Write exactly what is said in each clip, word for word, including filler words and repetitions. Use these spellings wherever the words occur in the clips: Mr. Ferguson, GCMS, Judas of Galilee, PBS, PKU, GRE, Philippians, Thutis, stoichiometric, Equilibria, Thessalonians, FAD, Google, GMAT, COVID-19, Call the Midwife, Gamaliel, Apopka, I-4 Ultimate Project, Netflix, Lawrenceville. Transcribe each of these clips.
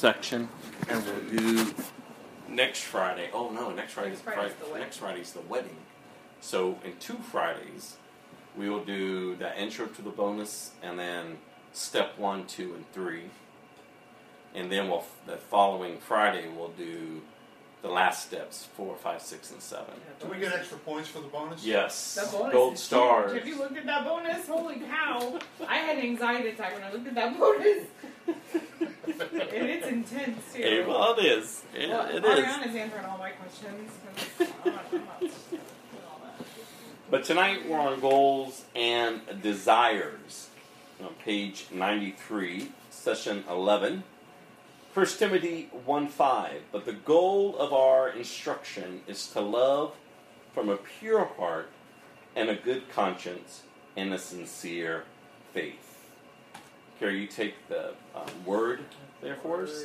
section, and we'll do next Friday. Oh no, next Friday is Friday's Friday. The next Friday's the wedding. So in two Fridays, we will do the intro to the bonus, and then step one, two, and three. And then we'll, the following Friday, we'll do the last steps, four, five, six, and seven. Do we get extra points for the bonus? Yes. The bonus Gold is stars. Huge. Have you looked at that bonus? Holy cow. I had an anxiety attack when I looked at that bonus. And it's intense, too. Hey, well, it is. It, well, it is. Ariana's answering all my questions. I'm not, I'm not all that. But tonight, we're on goals and desires. On page ninety-three, session eleven. First Timothy one five, but the goal of our instruction is to love from a pure heart and a good conscience and a sincere faith. Carrie, you take the um, word there for us.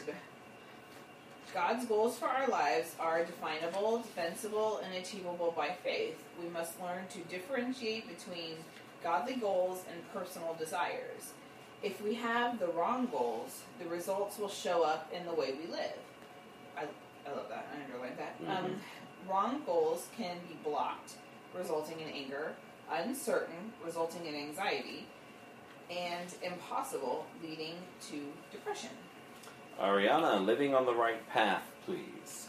God's goals for our lives are definable, defensible, and achievable by faith. We must learn to differentiate between godly goals and personal desires. If we have the wrong goals, the results will show up in the way we live. I, I love that. I underlined that. Mm-hmm. Um, wrong goals can be blocked, resulting in anger, uncertain, resulting in anxiety, and impossible, leading to depression. Ariana, living on the right path, please.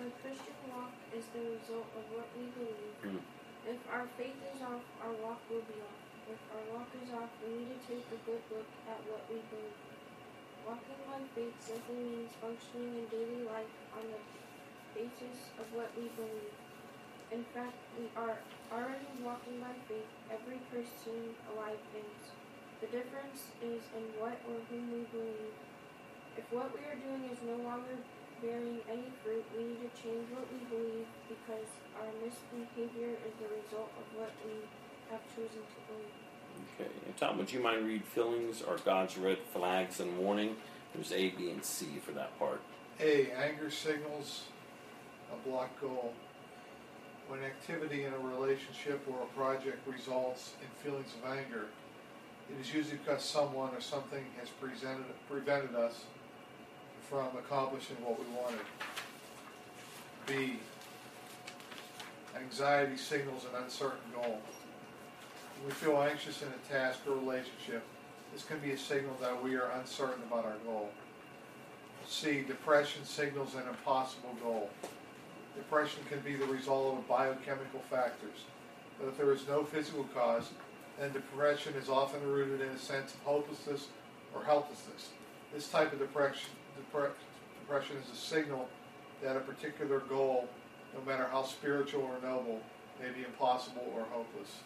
Our Christian walk is the result of what we believe. Mm. If our faith is off, our walk will be off. If our walk is off, we need to take a good look at what we believe. Walking by faith simply means functioning in daily life on the basis of what we believe. In fact, we are already walking by faith. Every person alive is. The difference is in what or whom we believe. If what we are doing is no longer bearing any fruit, we need to change what we believe because our misbehavior is the result of what we have chosen to believe. Okay. And Tom, would you mind read Feelings or God's Red Flags and Warning? There's A, B, and C for that part. A, anger signals a blocked goal. When activity in a relationship or a project results in feelings of anger, it is usually because someone or something has presented, prevented us from accomplishing what we wanted. B, anxiety signals an uncertain goal. We feel anxious in a task or relationship. This can be a signal that we are uncertain about our goal. C, depression signals an impossible goal. Depression can be the result of biochemical factors, but if there is no physical cause, then depression is often rooted in a sense of hopelessness or helplessness. This type of depression, depre- depression is a signal that a particular goal, no matter how spiritual or noble, may be impossible or hopeless.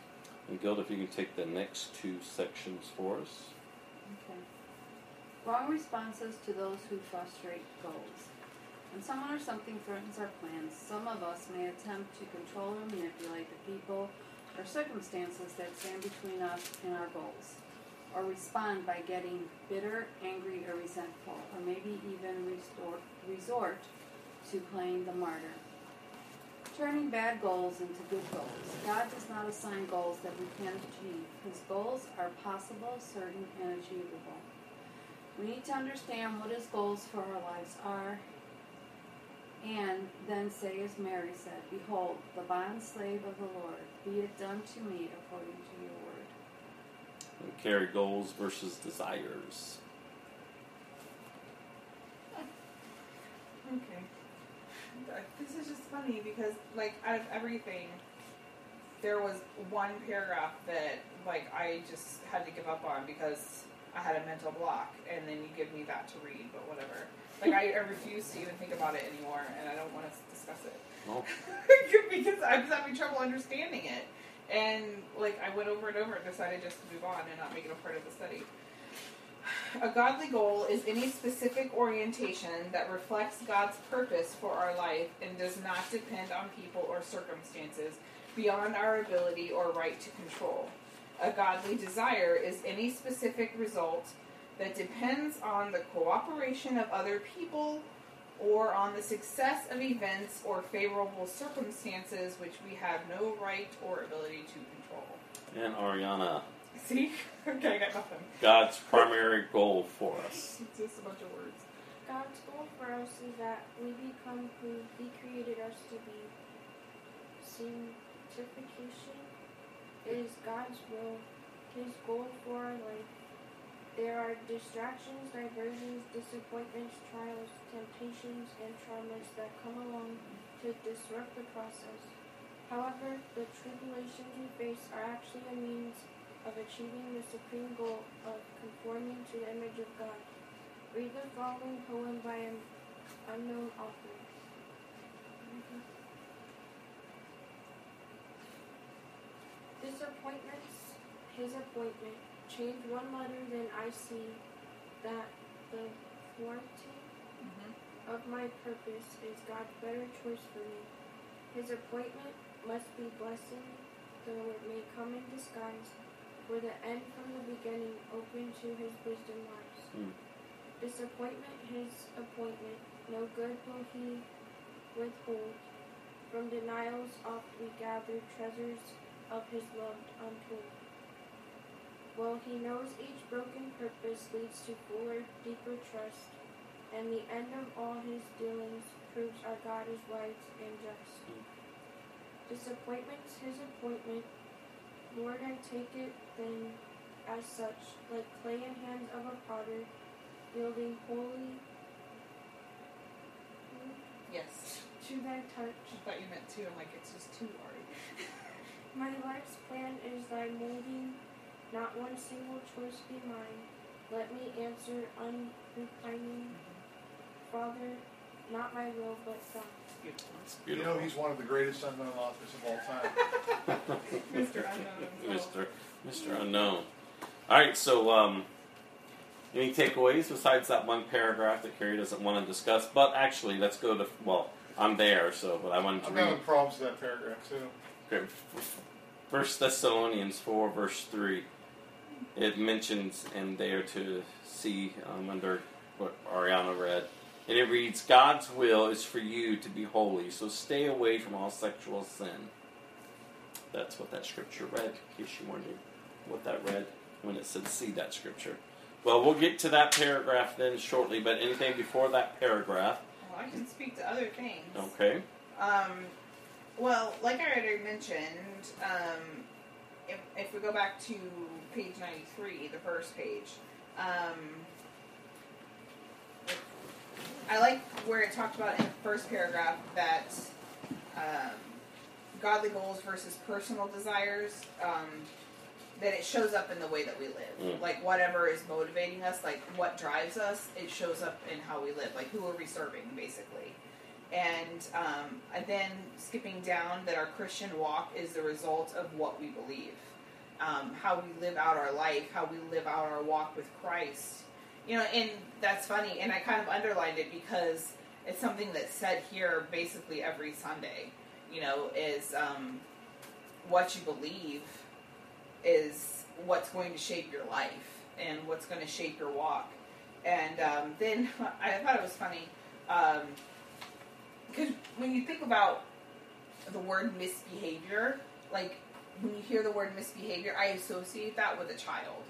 And Gilda, if you can take the next two sections for us. Okay. Wrong responses to those who frustrate goals. When someone or something threatens our plans, some of us may attempt to control or manipulate the people or circumstances that stand between us and our goals, or respond by getting bitter, angry, or resentful, or maybe even restore, resort to playing the martyr. Turning bad goals into good goals. God does not assign goals that we can't achieve. His goals are possible, certain, and achievable. We need to understand what His goals for our lives are, and then say as Mary said, "Behold, the bondslave of the Lord, be it done to me according to your word." And carry goals versus desires. Okay. This is just funny because, like, out of everything, there was one paragraph that, like, I just had to give up on because I had a mental block, and then you give me that to read, but whatever. Like, I, I refuse to even think about it anymore, and I don't want to discuss it. No. Because I was having trouble understanding it. And, like, I went over and over and decided just to move on and not make it a part of the study. A godly goal is any specific orientation that reflects God's purpose for our life and does not depend on people or circumstances beyond our ability or right to control. A godly desire is any specific result that depends on the cooperation of other people or on the success of events or favorable circumstances which we have no right or ability to control. And Ariana... See? Okay, I got nothing. God's primary goal for us. It's just a bunch of words. us is that we become who He created us to be. Sanctification is God's will, His goal for our life. There are distractions, diversions, disappointments, trials, temptations, and traumas that come along to disrupt the process. However, the tribulations we face are actually a means of achieving the supreme goal of conforming to the image of God. Read the following poem by an unknown author. Mm-hmm. Disappointments, his appointment. Change one letter, then I see that the thwarting mm-hmm. of my purpose is God's better choice for me. His appointment must be blessed, though it may come in disguise, for the end from the beginning open to his wisdom lies. Mm. Disappointment, his appointment, no good will he withhold. From denials oft we gather treasures of his love untold. Well, he knows each broken purpose leads to fuller, deeper trust, and the end of all his dealings proves our God is wise and just. Disappointments, his appointment, Lord, I take it then as such, like clay in hands of a potter, building holy yes. to thy touch. I thought you meant two, I'm like, it's just two already. My life's plan is thy molding, not one single choice be mine. Let me answer unrepining, Father, not my will, but God. You know, he's one of the greatest unknown authors of all time. Mister Unknown. Mister Mister Unknown. All right, so um, any takeaways besides that one paragraph that Carrie doesn't want to discuss? But actually, let's go to, well, I'm there, so, but I wanted to I'm read. I'm having problems with that paragraph, too. Okay. First Thessalonians four, verse three. It mentions, and they are to see um, under what Ariana read. And it reads, God's will is for you to be holy, so stay away from all sexual sin. That's what that scripture read, in case you wondered what that read when it said see that scripture. Well, we'll get to that paragraph then shortly, but anything before that paragraph? Well, I can speak to other things. Okay. Um, well, like I already mentioned, um, if, if we go back to page ninety-three, the first page, um... I like where it talked about in the first paragraph that um, godly goals versus personal desires, um, that it shows up in the way that we live. Mm. Like, whatever is motivating us, like, what drives us, it shows up in how we live. Like, who are we serving, basically. And, um, and then skipping down, that our Christian walk is the result of what we believe. Um, how we live out our life, how we live out our walk with Christ. You know, and that's funny, and I kind of underlined it because it's something that's said here basically every Sunday, you know, is um, what you believe is what's going to shape your life and what's going to shape your walk. And um, then I thought it was funny, because um, when you think about the word misbehavior, like when you hear the word misbehavior, I associate that with a child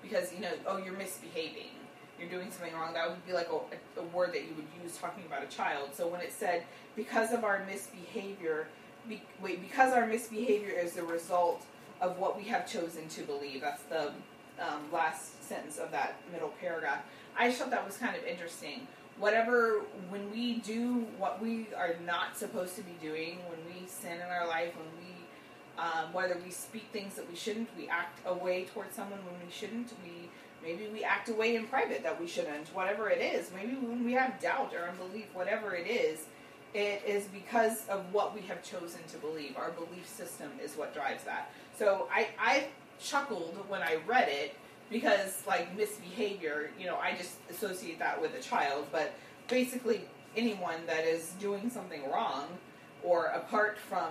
because, you know, oh, you're misbehaving. You're doing something wrong. That would be like a, a word that you would use talking about a child. So when it said, because of our misbehavior, be, wait, because our misbehavior is the result of what we have chosen to believe. That's the um, last sentence of that middle paragraph. I thought that was kind of interesting. Whatever, when we do what we are not supposed to be doing, when we sin in our life, when we, um, whether we speak things that we shouldn't, we act away towards someone when we shouldn't, we Maybe we act away in private that we shouldn't, whatever it is. Maybe when we have doubt or unbelief, whatever it is, it is because of what we have chosen to believe. Our belief system is what drives that. So I, I chuckled when I read it because, like, misbehavior, you know, I just associate that with a child. But basically anyone that is doing something wrong or apart from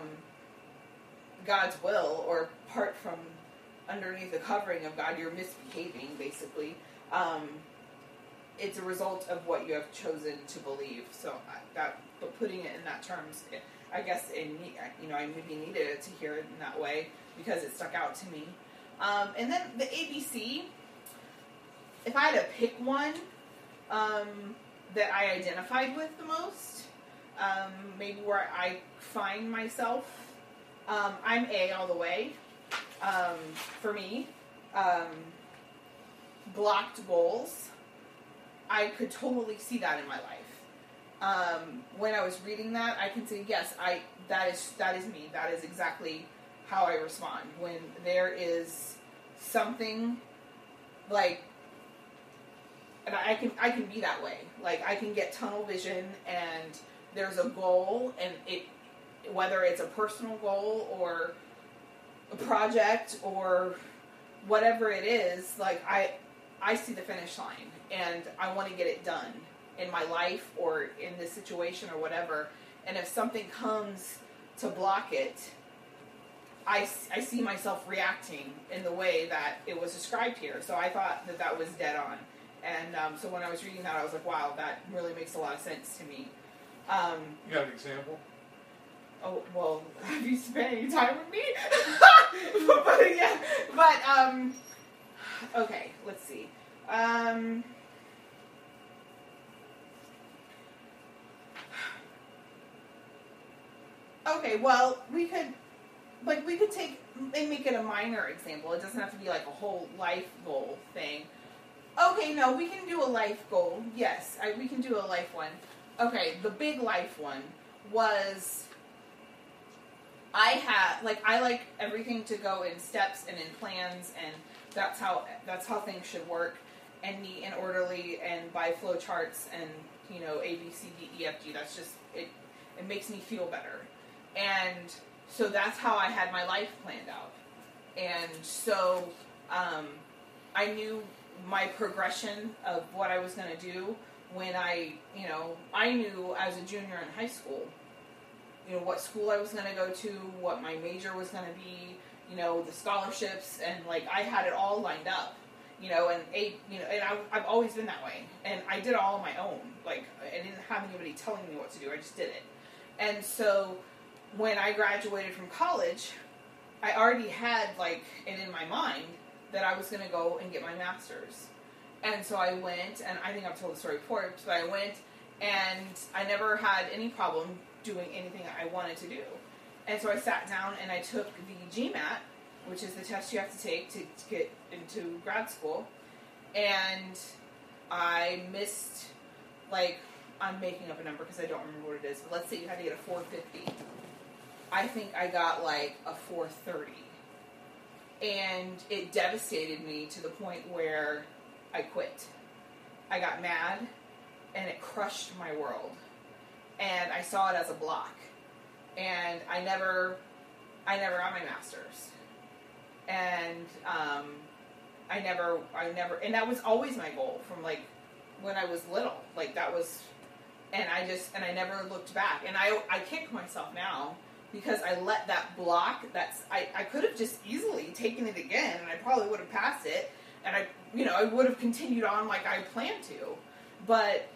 God's will or apart from underneath the covering of God, you're misbehaving, basically. Um, it's a result of what you have chosen to believe. So that, but putting it in that terms, it, I guess, it, you know, I maybe needed it to hear it in that way because it stuck out to me. Um, and then the A B C, if I had to pick one, um, that I identified with the most, um, maybe where I find myself. Um, I'm A all the way, um, for me. Um, blocked goals. I could totally see that in my life. Um, when I was reading that, I can say, yes, I, that is, that is me. That is exactly how I respond. When there is something like, and I can, I can be that way. Like, I can get tunnel vision, and there's a goal, and it, whether it's a personal goal or a project or whatever it is, like, I, I see the finish line, and I want to get it done in my life or in this situation or whatever. And if something comes to block it, I, I see myself reacting in the way that it was described here. So I thought that that was dead on. And um, so when I was reading that, I was like, wow, that really makes a lot of sense to me. Um, you got an example? Oh, well, have you spent any time with me? But, yeah, but, um, okay, let's see. Um, okay, well, we could, like, we could take and make it a minor example. It doesn't have to be, like, a whole life goal thing. Okay, no, we can do a life goal. Yes, I, we can do a life one. Okay, the big life one was... I have, like, I like everything to go in steps and in plans, and that's how, that's how things should work, and neat and orderly, and by flow charts, and, you know, A, B, C, D, E, F, G. That's just, it, it makes me feel better. And so that's how I had my life planned out. And so, um, I knew my progression of what I was going to do when I, you know, I knew as a junior in high school, you know, what school I was going to go to, what my major was going to be, you know, the scholarships, and, like, I had it all lined up, you know, and, a, you know, and I, I've always been that way, and I did it all on my own, like, I didn't have anybody telling me what to do, I just did it. And so, when I graduated from college, I already had, like, it in my mind that I was going to go and get my master's, and so I went, and I think I've told the story before, but I went, and I never had any problem doing anything that I wanted to do. And so I sat down and I took the G M A T, which is the test you have to take to, to get into grad school, and I missed, like, I'm making up a number because I don't remember what it is, but let's say you had to get a four fifty. I think I got like a four thirty. And it devastated me to the point where I quit. I got mad, and it crushed my world. And I saw it as a block, and I never, I never got my master's, and um, I never, I never, and that was always my goal from, like, when I was little, like, that was, and I just, and I never looked back, and I, I kick myself now, because I let that block, that's, I, I could have just easily taken it again, and I probably would have passed it, and I, you know, I would have continued on like I planned to, but...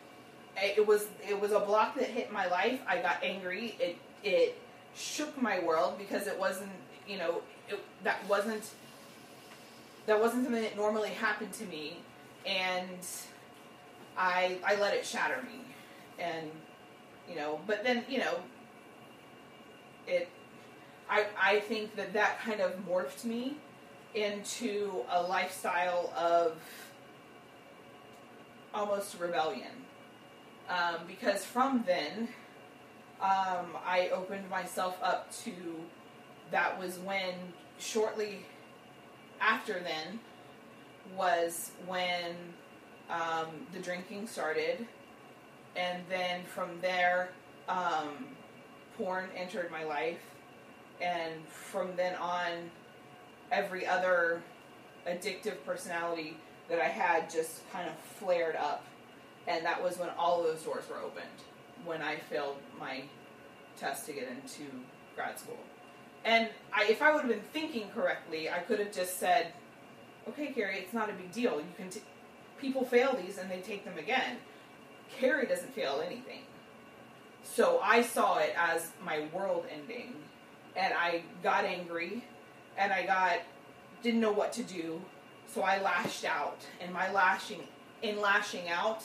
It was it was a block that hit my life. I got angry. It it shook my world because it wasn't, you know, it, that wasn't that wasn't something that normally happened to me, and I I let it shatter me, and you know. But then, you know, it I I think that that kind of morphed me into a lifestyle of almost rebellion. Um, because from then, um, I opened myself up to, that was when, shortly after then, was when um, the drinking started, and then from there, um, porn entered my life, and from then on, every other addictive personality that I had just kind of flared up. And that was when all those doors were opened, when I failed my test to get into grad school. And I, if I would have been thinking correctly, I could have just said, okay, Carrie, it's not a big deal. You can t- people fail these and they take them again. Carrie doesn't fail anything. So I saw it as my world ending. And I got angry. And I got didn't know what to do. So I lashed out. And my lashing, in lashing out...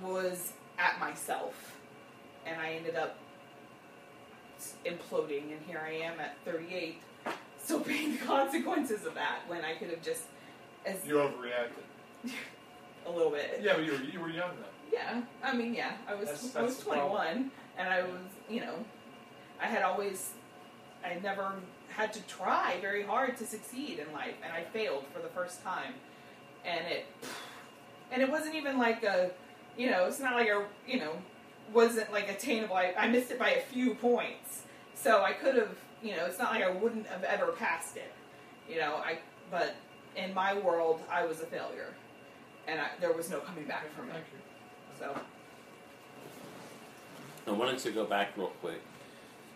was at myself, and I ended up imploding, and here I am at thirty-eight, still paying the consequences of that, when I could have just... As you overreacted. A little bit. Yeah, but you were, you were young, though. Yeah. I mean, yeah. I was, that's, that's I was twenty-one, and I was, you know, I had always... I never had to try very hard to succeed in life, and I failed for the first time. And it... And it wasn't even like a... You know, it's not like a... You know... wasn't like attainable. I, I missed it by a few points, so I could have, you know, it's not like I wouldn't have ever passed it, you know, I, but in my world, I was a failure, and I, there was no coming back from it, so. I wanted to go back real quick,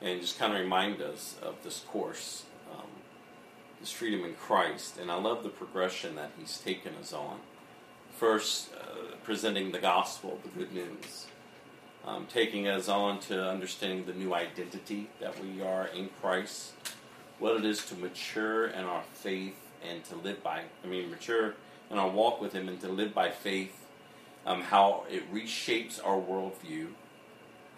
and just kind of remind us of this course, um, this freedom in Christ, and I love the progression that he's taken us on. First, uh, presenting the gospel, the good news. Um, taking us on to understanding the new identity that we are in Christ, what it is to mature in our faith and to live by, I mean, mature in our walk with Him and to live by faith, um, how it reshapes our worldview,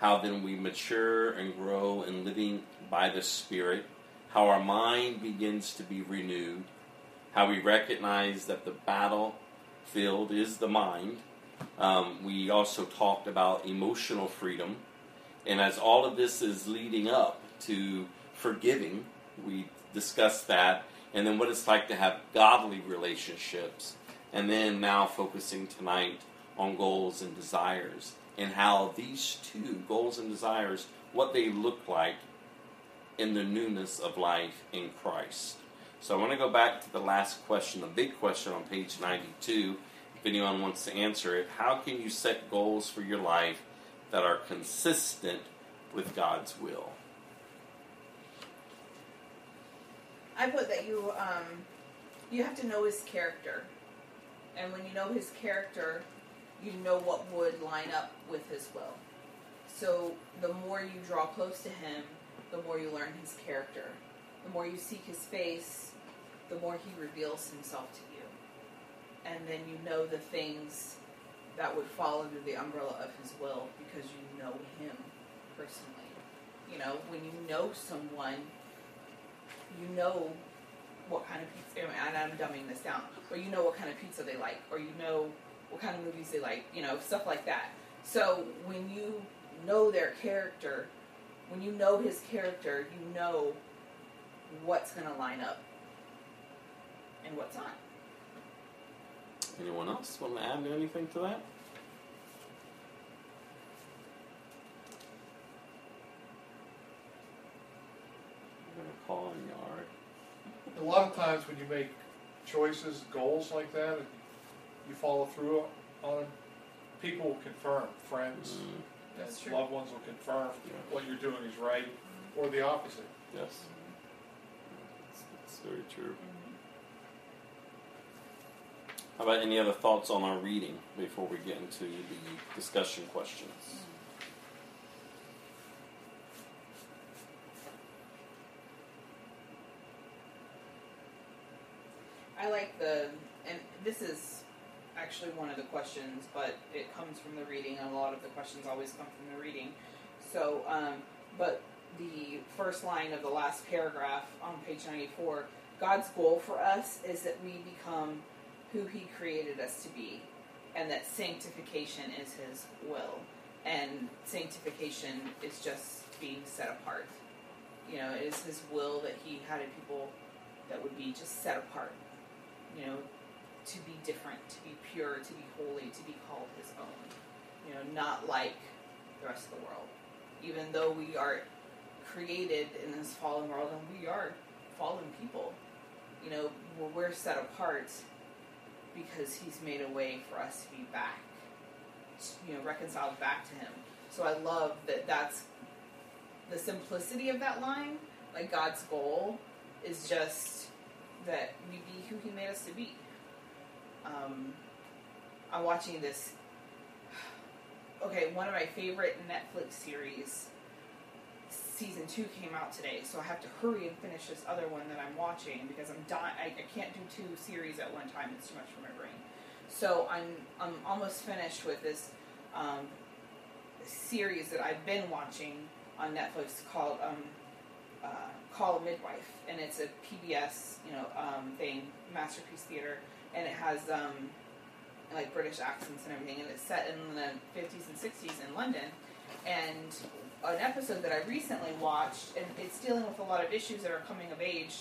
how then we mature and grow in living by the Spirit, how our mind begins to be renewed, how we recognize that the battlefield is the mind. Um, we also talked about emotional freedom, and as all of this is leading up to forgiving, we discussed that, and then what it's like to have godly relationships, and then now focusing tonight on goals and desires, and how these two, goals and desires, what they look like in the newness of life in Christ. So I want to go back to the last question, the big question on page ninety-two. If anyone wants to answer it, how can you set goals for your life that are consistent with God's will? I put that you um, you have to know His character. And when you know His character, you know what would line up with His will. So the more you draw close to Him, the more you learn His character. The more you seek His face, the more He reveals Himself to you. And then you know the things that would fall under the umbrella of His will because you know Him personally. You know, when you know someone, you know what kind of pizza, and I'm dumbing this down, but you know what kind of pizza they like, or you know what kind of movies they like, you know, stuff like that. So when you know their character, when you know His character, you know what's going to line up and what's not. Anyone else want to add anything to that? I'm going to call on Yard. A lot of times when you make choices, goals like that, and you follow through on them, people will confirm. Friends, mm-hmm. That's true. Loved ones will confirm yeah. what you're doing is right, mm-hmm. or the opposite. Yes. That's, that's very true. How about any other thoughts on our reading before we get into the discussion questions? I like the, and this is actually one of the questions, but it comes from the reading, and a lot of the questions always come from the reading. So, um, but the first line of the last paragraph on page ninety-four, God's goal for us is that we become who He created us to be, and that sanctification is His will. And sanctification is just being set apart. You know, it is His will that He had a people that would be just set apart, you know, to be different, to be pure, to be holy, to be called His own. You know, not like the rest of the world. Even though we are created in this fallen world, and we are fallen people, you know, we're set apart because He's made a way for us to be back, you know, reconciled back to Him. So I love that that's the simplicity of that line. Like, God's goal is just that we be who He made us to be. Um, I'm watching this, okay, one of my favorite Netflix series, season two came out today, so I have to hurry and finish this other one that I'm watching because I'm dying. I, I can't do two series at one time. It's too much for my brain. So I'm I'm almost finished with this um, series that I've been watching on Netflix called um, uh, Call the Midwife, and it's a P B S, you know, um, thing, Masterpiece Theater, and it has um, like British accents and everything, and it's set in the fifties and sixties in London. And an episode that I recently watched, and it's dealing with a lot of issues that are coming of age,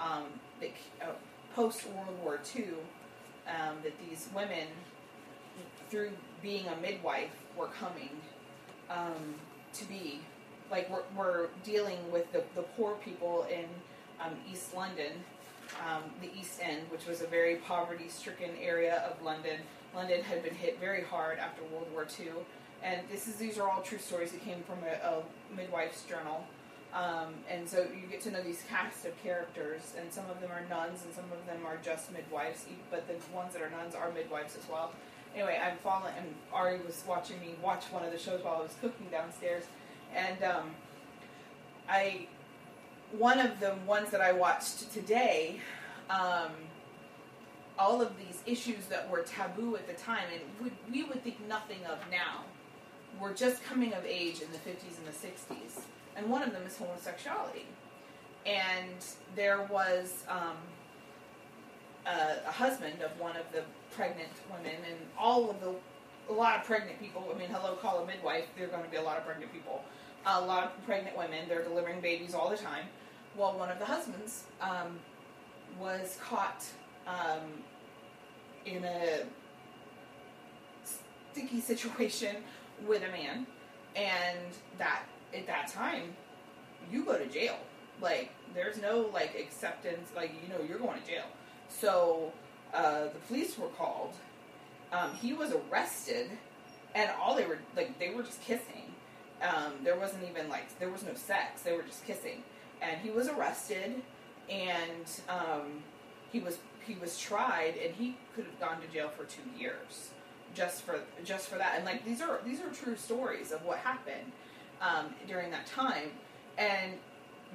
um, that, uh, post-World War Two, um, that these women, through being a midwife, were coming um, to be, like, we're, we're dealing with the, the poor people in um, East London, um, the East End, which was a very poverty-stricken area of London. London had been hit very hard after World War Two. And this is these are all true stories that came from a, a midwife's journal. Um, and so you get to know these cast of characters, and some of them are nuns, and some of them are just midwives, but the ones that are nuns are midwives as well. Anyway, I'm following, and Ari was watching me watch one of the shows while I was cooking downstairs, and um, I, one of the ones that I watched today, um, all of these issues that were taboo at the time, and we, we would think nothing of now, were just coming of age in the fifties and the sixties. And one of them is homosexuality. And there was um, a, a husband of one of the pregnant women, and all of the, a lot of pregnant people, I mean, hello, call a midwife, there are going to be a lot of pregnant people. A lot of pregnant women, they're delivering babies all the time. Well, one of the husbands um, was caught um, in a sticky situation with a man, and that at that time, you go to jail. Like, there's no, like, acceptance. Like, you know, you're going to jail. So, uh, the police were called. Um, he was arrested, and all they were, like, they were just kissing. Um, there wasn't even, like, there was no sex. They were just kissing. And he was arrested, and, um, he was, he was tried, and he could have gone to jail for two years just for, just for that. And, like, these are, these are true stories of what happened. Um, during that time, and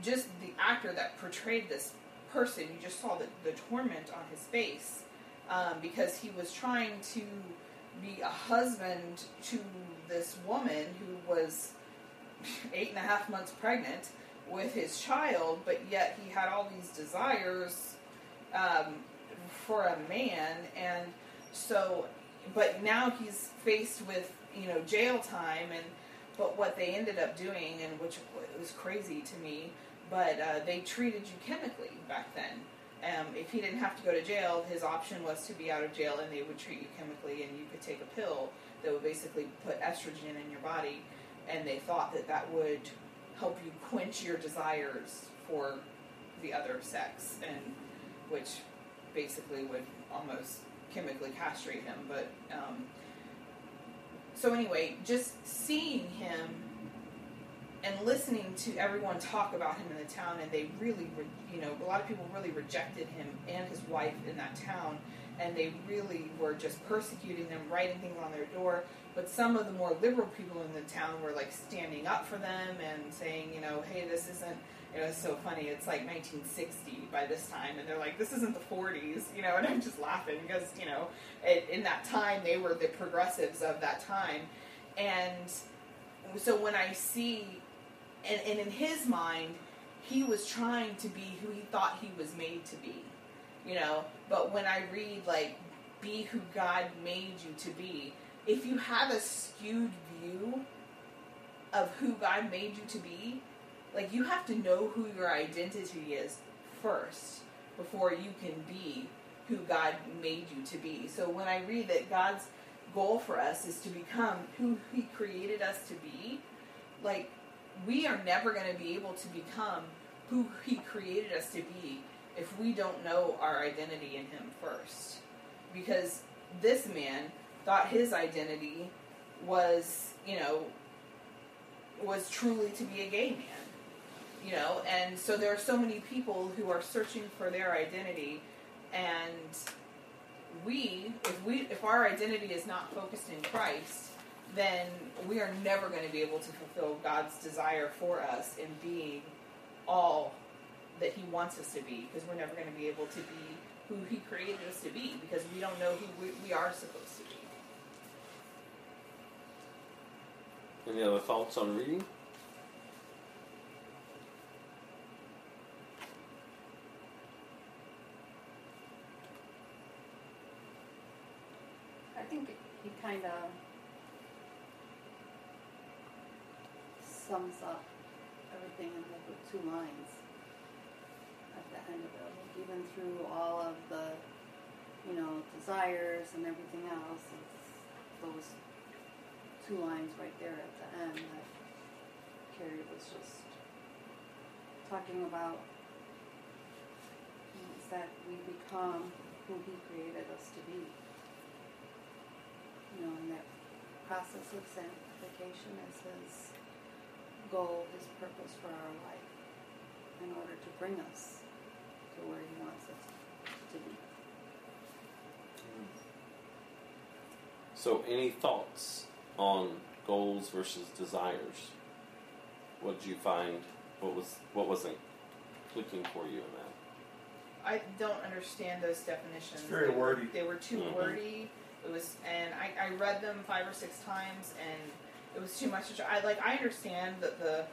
just the actor that portrayed this person, you just saw the, the torment on his face, um, because he was trying to be a husband to this woman who was eight and a half months pregnant with his child, but yet he had all these desires um, for a man, and so, but now he's faced with, you know, jail time, and but what they ended up doing, and which was crazy to me, but uh, they treated you chemically back then. Um, if he didn't have to go to jail, his option was to be out of jail, and they would treat you chemically, and you could take a pill that would basically put estrogen in your body, and they thought that that would help you quench your desires for the other sex, and which basically would almost chemically castrate him, but... Um, So anyway, just seeing him and listening to everyone talk about him in the town, and they really, re- you know, a lot of people really rejected him and his wife in that town, and they really were just persecuting them, writing things on their door, but some of the more liberal people in the town were, like, standing up for them and saying, you know, hey, this isn't, you know, it's so funny, it's like nineteen sixty by this time, and they're like, this isn't the forties, you know, and I'm just laughing because, you know, it, in that time, they were the progressives of that time, and so when I see, and, and in his mind, he was trying to be who he thought he was made to be, you know, but when I read, like, be who God made you to be, if you have a skewed view of who God made you to be, like, you have to know who your identity is first before you can be who God made you to be. So when I read that God's goal for us is to become who He created us to be, like, we are never going to be able to become who He created us to be if we don't know our identity in Him first. Because this man... thought his identity was, you know, was truly to be a gay man, you know, and so there are so many people who are searching for their identity, and we, if we, if our identity is not focused in Christ, then we are never going to be able to fulfill God's desire for us in being all that He wants us to be, because we're never going to be able to be who He created us to be, because we don't know who we, we are supposed to be. Any other thoughts on reading? I think he kind of sums up everything in like with two lines at the end of it. Like even through all of the, you know, desires and everything else, it's those two lines right there at the end that Carrie was just talking about. It's that we become who He created us to be. You know, and that process of sanctification is His goal, His purpose for our life, in order to bring us to where He wants us to be. So, any thoughts on goals versus desires? What did you find? What was what wasn't clicking for you in that? I don't understand those definitions. It's very they wordy. Were, they were too mm-hmm. wordy. It was, and I, I read them five or six times, and it was too much to try. I like. I understand the, the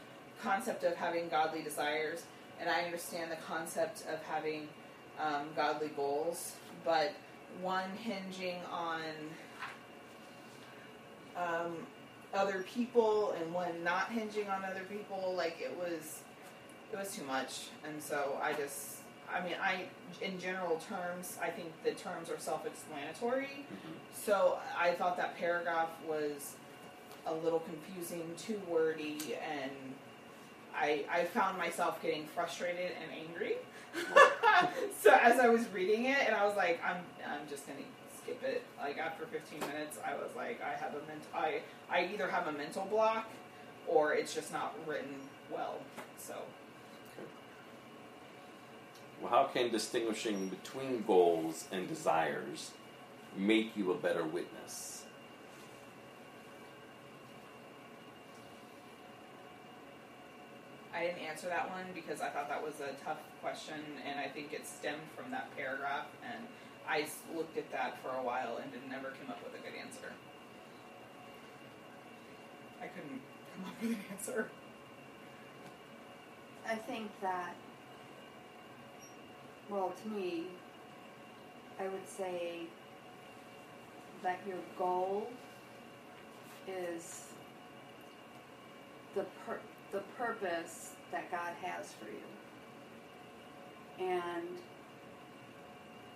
concept of having godly desires, and I understand the concept of having um, godly goals, but one hinging on um, other people and one not hinging on other people, like it was, it was too much. And so I just, I mean, I in general terms, I think the terms are self-explanatory. Mm-hmm. So I thought that paragraph was a little confusing, too wordy, and I I found myself getting frustrated and angry. So as I was reading it, and I was like, I'm I'm just gonna skip it. Like after fifteen minutes, I was like, I have a mental, I I either have a mental block, or it's just not written well. So. Okay. Well, how can distinguishing between goals and desires make you a better witness? I didn't answer that one because I thought that was a tough question, and I think it stemmed from that paragraph, and I looked at that for a while and didn't ever come up with a good answer. I couldn't come up with an answer. I think that, well, to me, I would say that your goal is the per. the purpose that God has for you. And,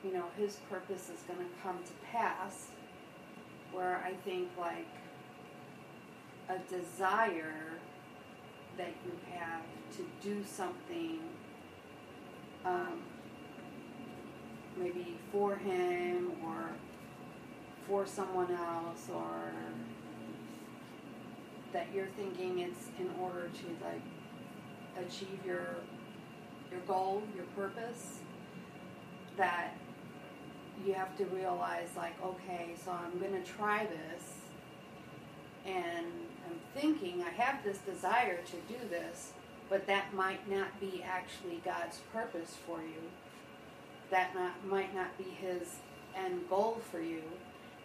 you know, His purpose is going to come to pass, where I think, like, a desire that you have to do something, um, maybe for Him or for someone else, or that you're thinking it's in order to like achieve your your goal, your purpose, that you have to realize like, okay, so I'm going to try this, and I'm thinking I have this desire to do this, but that might not be actually God's purpose for you. That not, might not be His end goal for you.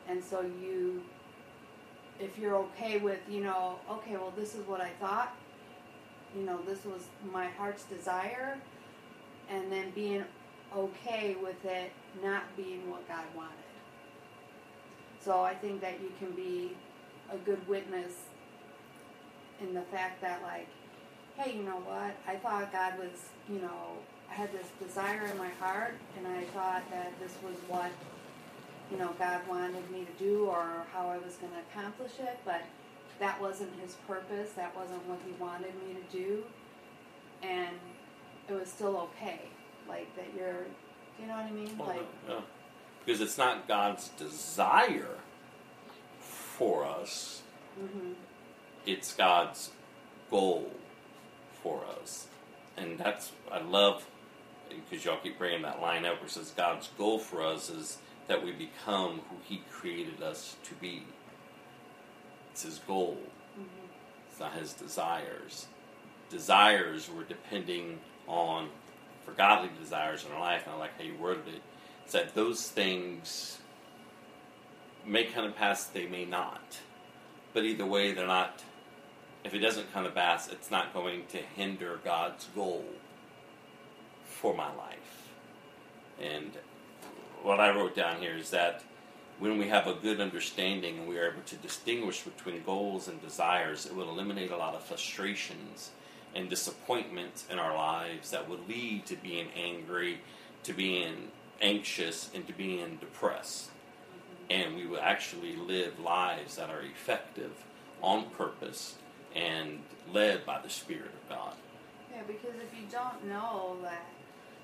And so you, if you're okay with, you know, okay, well, this is what I thought, you know, this was my heart's desire, and then being okay with it not being what God wanted. So I think that you can be a good witness in the fact that, like, hey, you know what, I thought God was, you know, I had this desire in my heart, and I thought that this was what, you know, God wanted me to do, or how I was going to accomplish it, but that wasn't His purpose, that wasn't what He wanted me to do, and it was still okay, like, that you're, you know what I mean? Oh, like, no, no. Because it's not God's desire for us, mm-hmm. It's God's goal for us, and that's, I love, because y'all keep bringing that line up, where it says God's goal for us is that we become who He created us to be. It's His goal. Mm-hmm. It's not His desires. Desires we're depending on, for godly desires in our life, and I like how you worded it, it's that those things may come to pass, they may not. But either way, they're not if it doesn't come to pass, it's not going to hinder God's goal for my life. And what I wrote down here is that when we have a good understanding and we are able to distinguish between goals and desires, it will eliminate a lot of frustrations and disappointments in our lives that would lead to being angry, to being anxious, and to being depressed. And we will actually live lives that are effective, on purpose, and led by the Spirit of God. Yeah, because if you don't know that,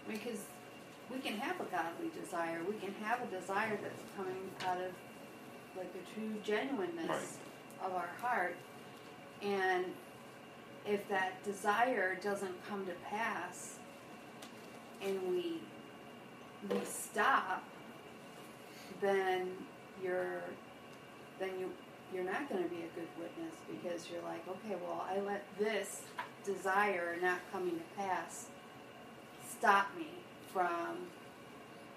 because we can have a godly desire, we can have a desire that's coming out of like a true genuineness right. of our heart, and if that desire doesn't come to pass, and we we stop, then you're then you you're not going to be a good witness, because you're like, okay, well, I let this desire not coming to pass stop me from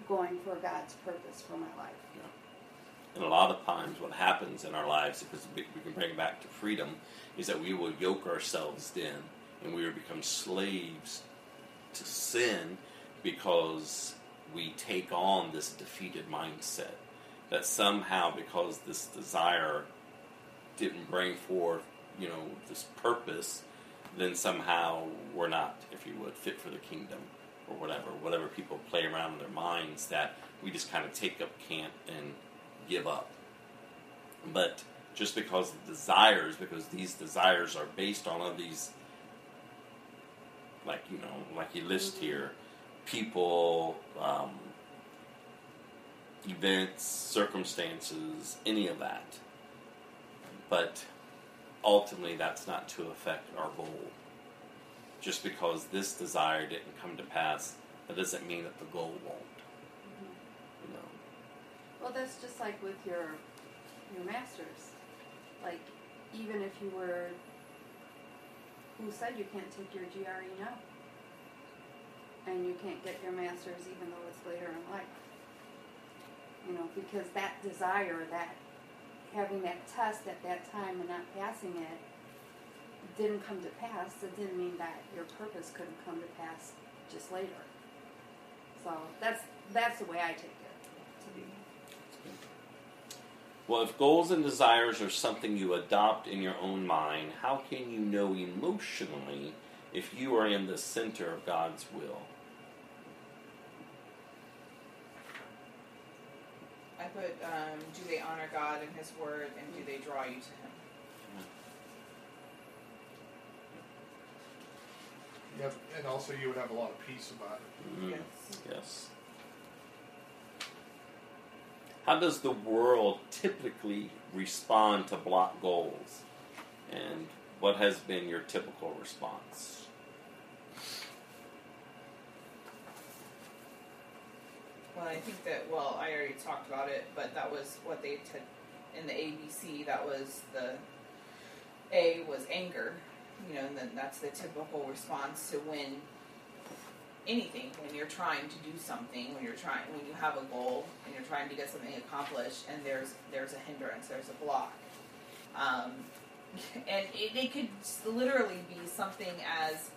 going for God's purpose for my life. Yeah. And a lot of times what happens in our lives, because we can bring back to freedom, is that we will yoke ourselves then, and we will become slaves to sin because we take on this defeated mindset. That somehow, because this desire didn't bring forth, you know, this purpose, then somehow we're not, if you would, fit for the kingdom or whatever. Whatever people play around in their minds, that we just kind of take up camp and give up. But just because the desires, because these desires are based on all these, like, you know, like you list here, people, um, events, circumstances, any of that. But ultimately, that's not to affect our goal. Just because this desire didn't come to pass, that doesn't mean that the goal won't. Mm-hmm. You know. Well, that's just like with your your masters. Like, even if you were, who said you can't take your G R E now? And you can't get your masters, even though it's later in life. You know, because that desire, that having that test at that time and not passing it didn't come to pass. It didn't mean that your purpose couldn't come to pass just later. So that's that's the way I take it to be. Well, if goals and desires are something you adopt in your own mind, how can you know emotionally if you are in the center of God's will? I put, um, do they honor God and His Word, and do they draw you to Him? Yep, and also you would have a lot of peace about it. Mm-hmm. Yes. Yes. How does the world typically respond to block goals? And what has been your typical response? Well, I think that, well, I already talked about it, but that was what they took in the A B C. That was the A was anger, you know, and then that's the typical response to when anything, when you're trying to do something, when you're trying, when you have a goal and you're trying to get something accomplished, and there's there's a hindrance, there's a block, um, and it, it could literally be something as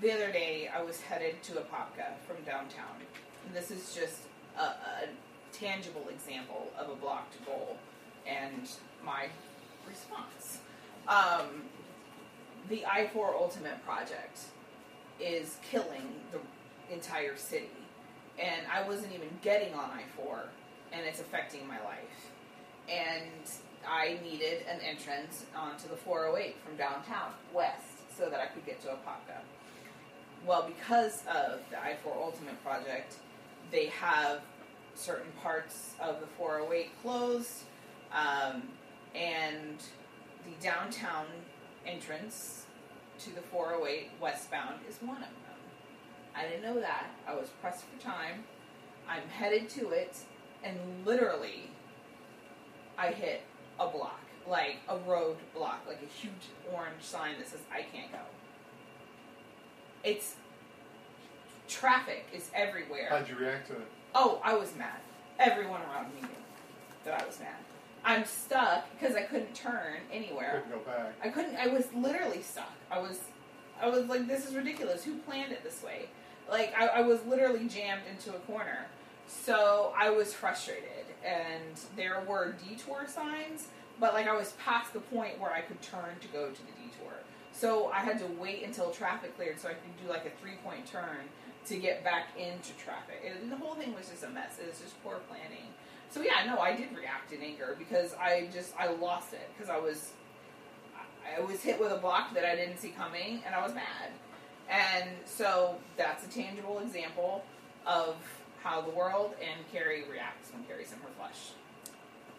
the other day I was headed to Apopka from downtown. And this is just a, a tangible example of a blocked goal and my response. Um, the I four Ultimate Project is killing the entire city. And I wasn't even getting on I four, and it's affecting my life. And I needed an entrance onto the four oh eight from downtown west so that I could get to Apopka. Well, because of the I four Ultimate Project, they have certain parts of the four oh eight closed, um, and the downtown entrance to the four oh eight westbound is one of them. I didn't know that. I was pressed for time. I'm headed to it, and literally, I hit a block, like a road block, like a huge orange sign that says, I can't go. It's... Traffic is everywhere. How'd you react to it? Oh, I was mad. Everyone around me knew that I was mad. I'm stuck because I couldn't turn anywhere. Couldn't go back. I couldn't. I was literally stuck. I was, I was like, this is ridiculous. Who planned it this way? Like, I, I was literally jammed into a corner. So I was frustrated, and there were detour signs, but like I was past the point where I could turn to go to the detour. So I had to wait until traffic cleared so I could do like a three-point turn to get back into traffic. And the whole thing was just a mess. It was just poor planning. So yeah, no, I did react in anger because I just, I lost it because I was, I was hit with a block that I didn't see coming, and I was mad. And so that's a tangible example of how the world and Carrie reacts when Carrie's in her flesh.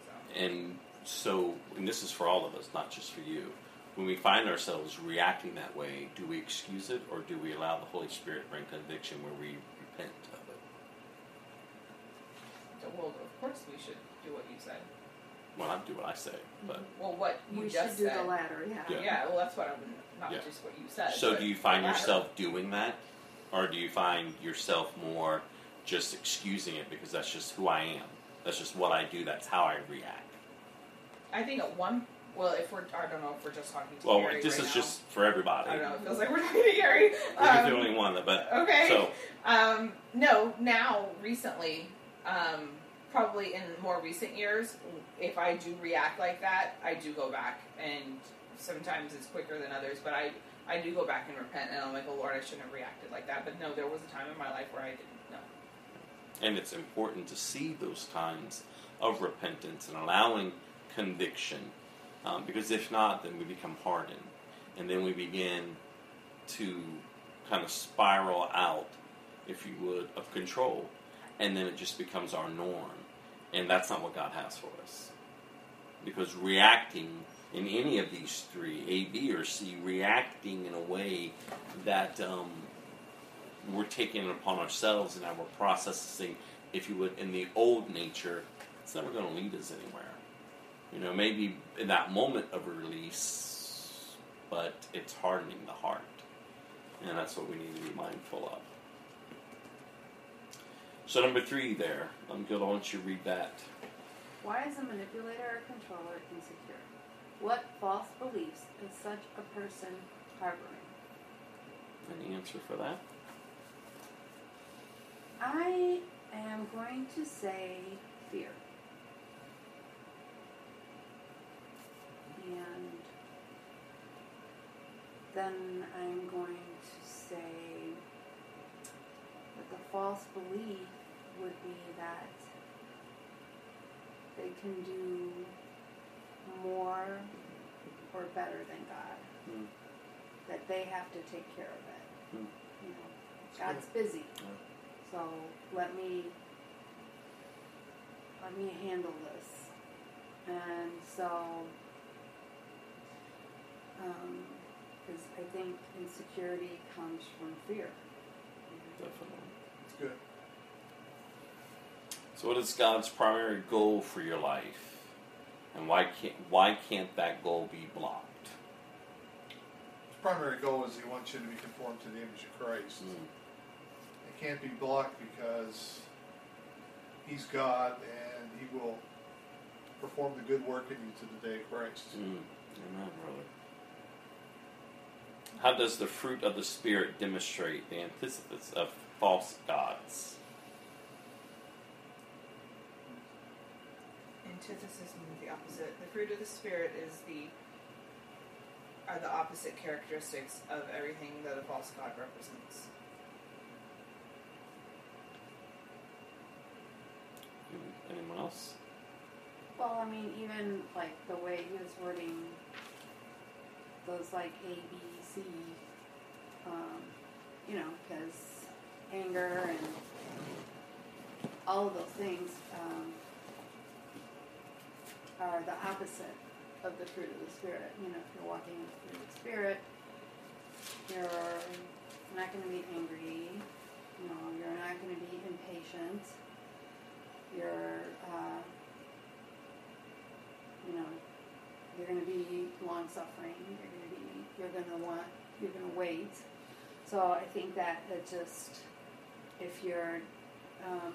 So. And so, and this is for all of us, not just for you. When we find ourselves reacting that way, do we excuse it, or do we allow the Holy Spirit to bring conviction where we repent of it? Well, of course we should do what you said. Well, I do what I say, but well, what you we just should do said. The latter, yeah. yeah, yeah. Well, that's what I'm not yeah. just what you said. So, do you find yourself doing that, or do you find yourself more just excusing it because that's just who I am? That's just what I do. That's how I react. I think at one. Well, if we're, I don't know if we're just talking to well, Gary. Well, this right is now. Just for everybody. I don't know. It feels like we're talking to Gary. We're um, the only one, but okay. So, um, no, now recently. Um, probably in more recent years, if I do react like that, I do go back, and sometimes it's quicker than others, but I, I do go back and repent, and I'm like, oh Lord, I shouldn't have reacted like that, but no, there was a time in my life where I didn't know. And it's important to see those times of repentance and allowing conviction, um, because if not, then we become hardened, and then we begin to kind of spiral out, if you would, of control. And then it just becomes our norm. And that's not what God has for us. Because reacting in any of these three, A, B, or C, reacting in a way that um, we're taking it upon ourselves and now we're processing, if you would, in the old nature, it's never going to lead us anywhere. You know, maybe in that moment of release, but it's hardening the heart. And that's what we need to be mindful of. So number three there. I'm good. I want you to read that. Why is a manipulator or controller insecure? What false beliefs is such a person harboring? Any answer for that? I am going to say fear. And then I'm going to say that the false belief would be that they can do more or better than God. Mm. That they have to take care of it. Mm. You know, God's yeah. busy, yeah. so let me let me handle this. And so, um, 'cause I think insecurity comes from fear. Definitely. It's good. So what is God's primary goal for your life? And why can't why can't that goal be blocked? His primary goal is he wants you to be conformed to the image of Christ. Mm. It can't be blocked because he's God and he will perform the good work in you to the day of Christ. Mm. Amen, brother. How does the fruit of the Spirit demonstrate the antithesis of false gods? Antithesis means the opposite. The fruit of the Spirit is the are the opposite characteristics of everything that a false god represents. Anyone else? Well, I mean, even like the way he was wording those like A, B, C, um, you know, because anger and all of those things um, are the opposite of the fruit of the Spirit. You know, if you're walking in the fruit of the Spirit, you're not going to be angry, you know, you're not going to be impatient, you're, uh, you know, you're going to be long-suffering. You're going to be. You're going to want. You're going to wait. So I think that it just, if you're, um,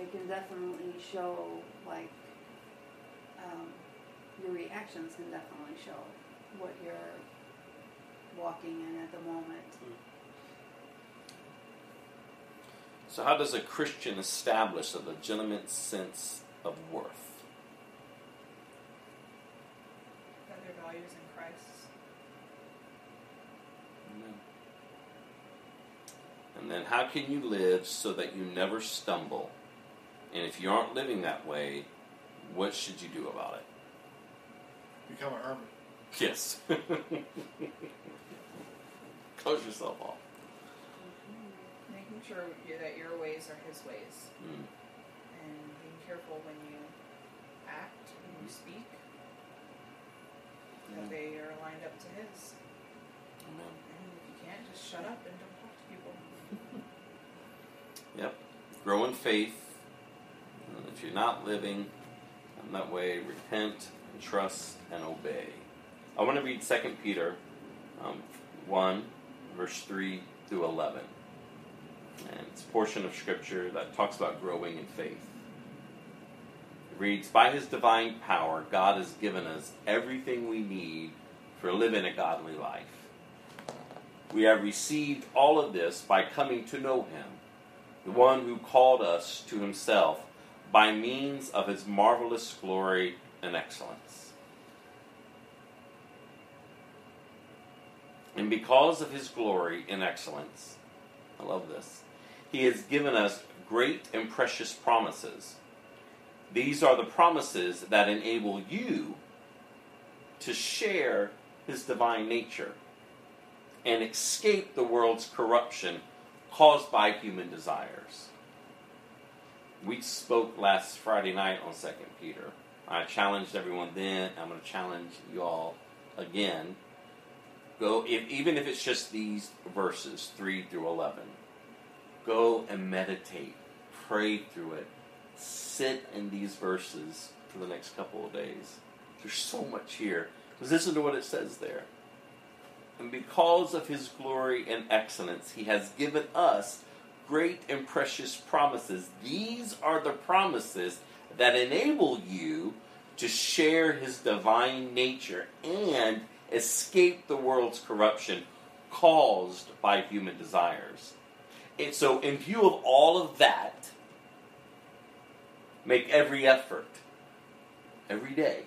it can definitely show like um, your reactions can definitely show what you're walking in at the moment. So how does a Christian establish a legitimate sense of worth? That their value is in Christ. Amen. And then how can you live so that you never stumble? And if you aren't living that way, what should you do about it? Become a hermit. Yes. Close yourself off. Making sure you're, that your ways are His ways. Mm. And being careful when you act, when you speak, mm. that they are lined up to His. Amen. And if you can't, just shut up and don't talk to people. Yep. Grow in faith. And if you're not living in that way, repent, and trust, and obey. I want to read Second Peter um, one, verse three through eleven. And it's a portion of Scripture that talks about growing in faith. It reads, "By His divine power, God has given us everything we need for living a godly life. We have received all of this by coming to know Him, the one who called us to Himself by means of His marvelous glory and excellence. And because of His glory and excellence," I love this, "He has given us great and precious promises. These are the promises that enable you to share His divine nature and escape the world's corruption caused by human desires." We spoke last Friday night on Second Peter. I challenged everyone then. I'm going to challenge you all again. Go, if, even if it's just these verses, three through eleven, go and meditate, pray through it, sit in these verses for the next couple of days. There's so much here. Listen to what it says there. "And because of His glory and excellence, He has given us great and precious promises. These are the promises that enable you to share His divine nature and escape the world's corruption caused by human desires." And so in view of all of that, make every effort, every day,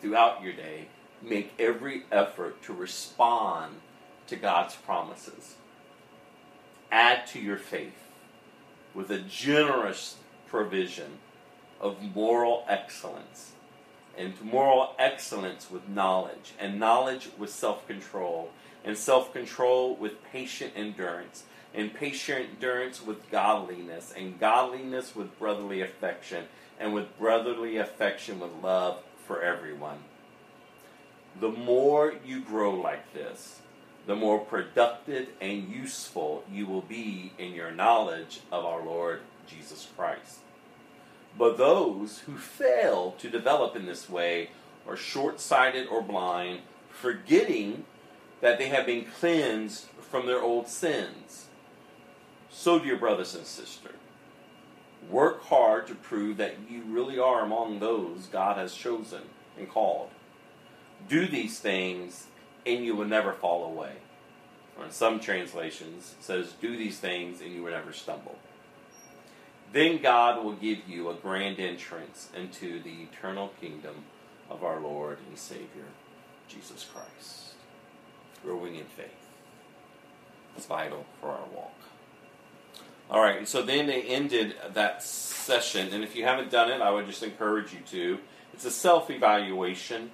throughout your day, make every effort to respond to God's promises. Add to your faith with a generous provision of moral excellence, and moral excellence with knowledge, and knowledge with self-control, and self-control with patient endurance, and patient endurance with godliness, and godliness with brotherly affection, and with brotherly affection with love for everyone. The more you grow like this, the more productive and useful you will be in your knowledge of our Lord Jesus Christ. But those who fail to develop in this way are short-sighted or blind, forgetting that they have been cleansed from their old sins. So, dear brothers and sisters, work hard to prove that you really are among those God has chosen and called. Do these things, and you will never fall away. Or in some translations, it says, "Do these things, and you will never stumble." Then God will give you a grand entrance into the eternal kingdom of our Lord and Savior, Jesus Christ. Growing in faith. It's vital for our walk. All right, and so then they ended that session. And if you haven't done it, I would just encourage you to. It's a self-evaluation.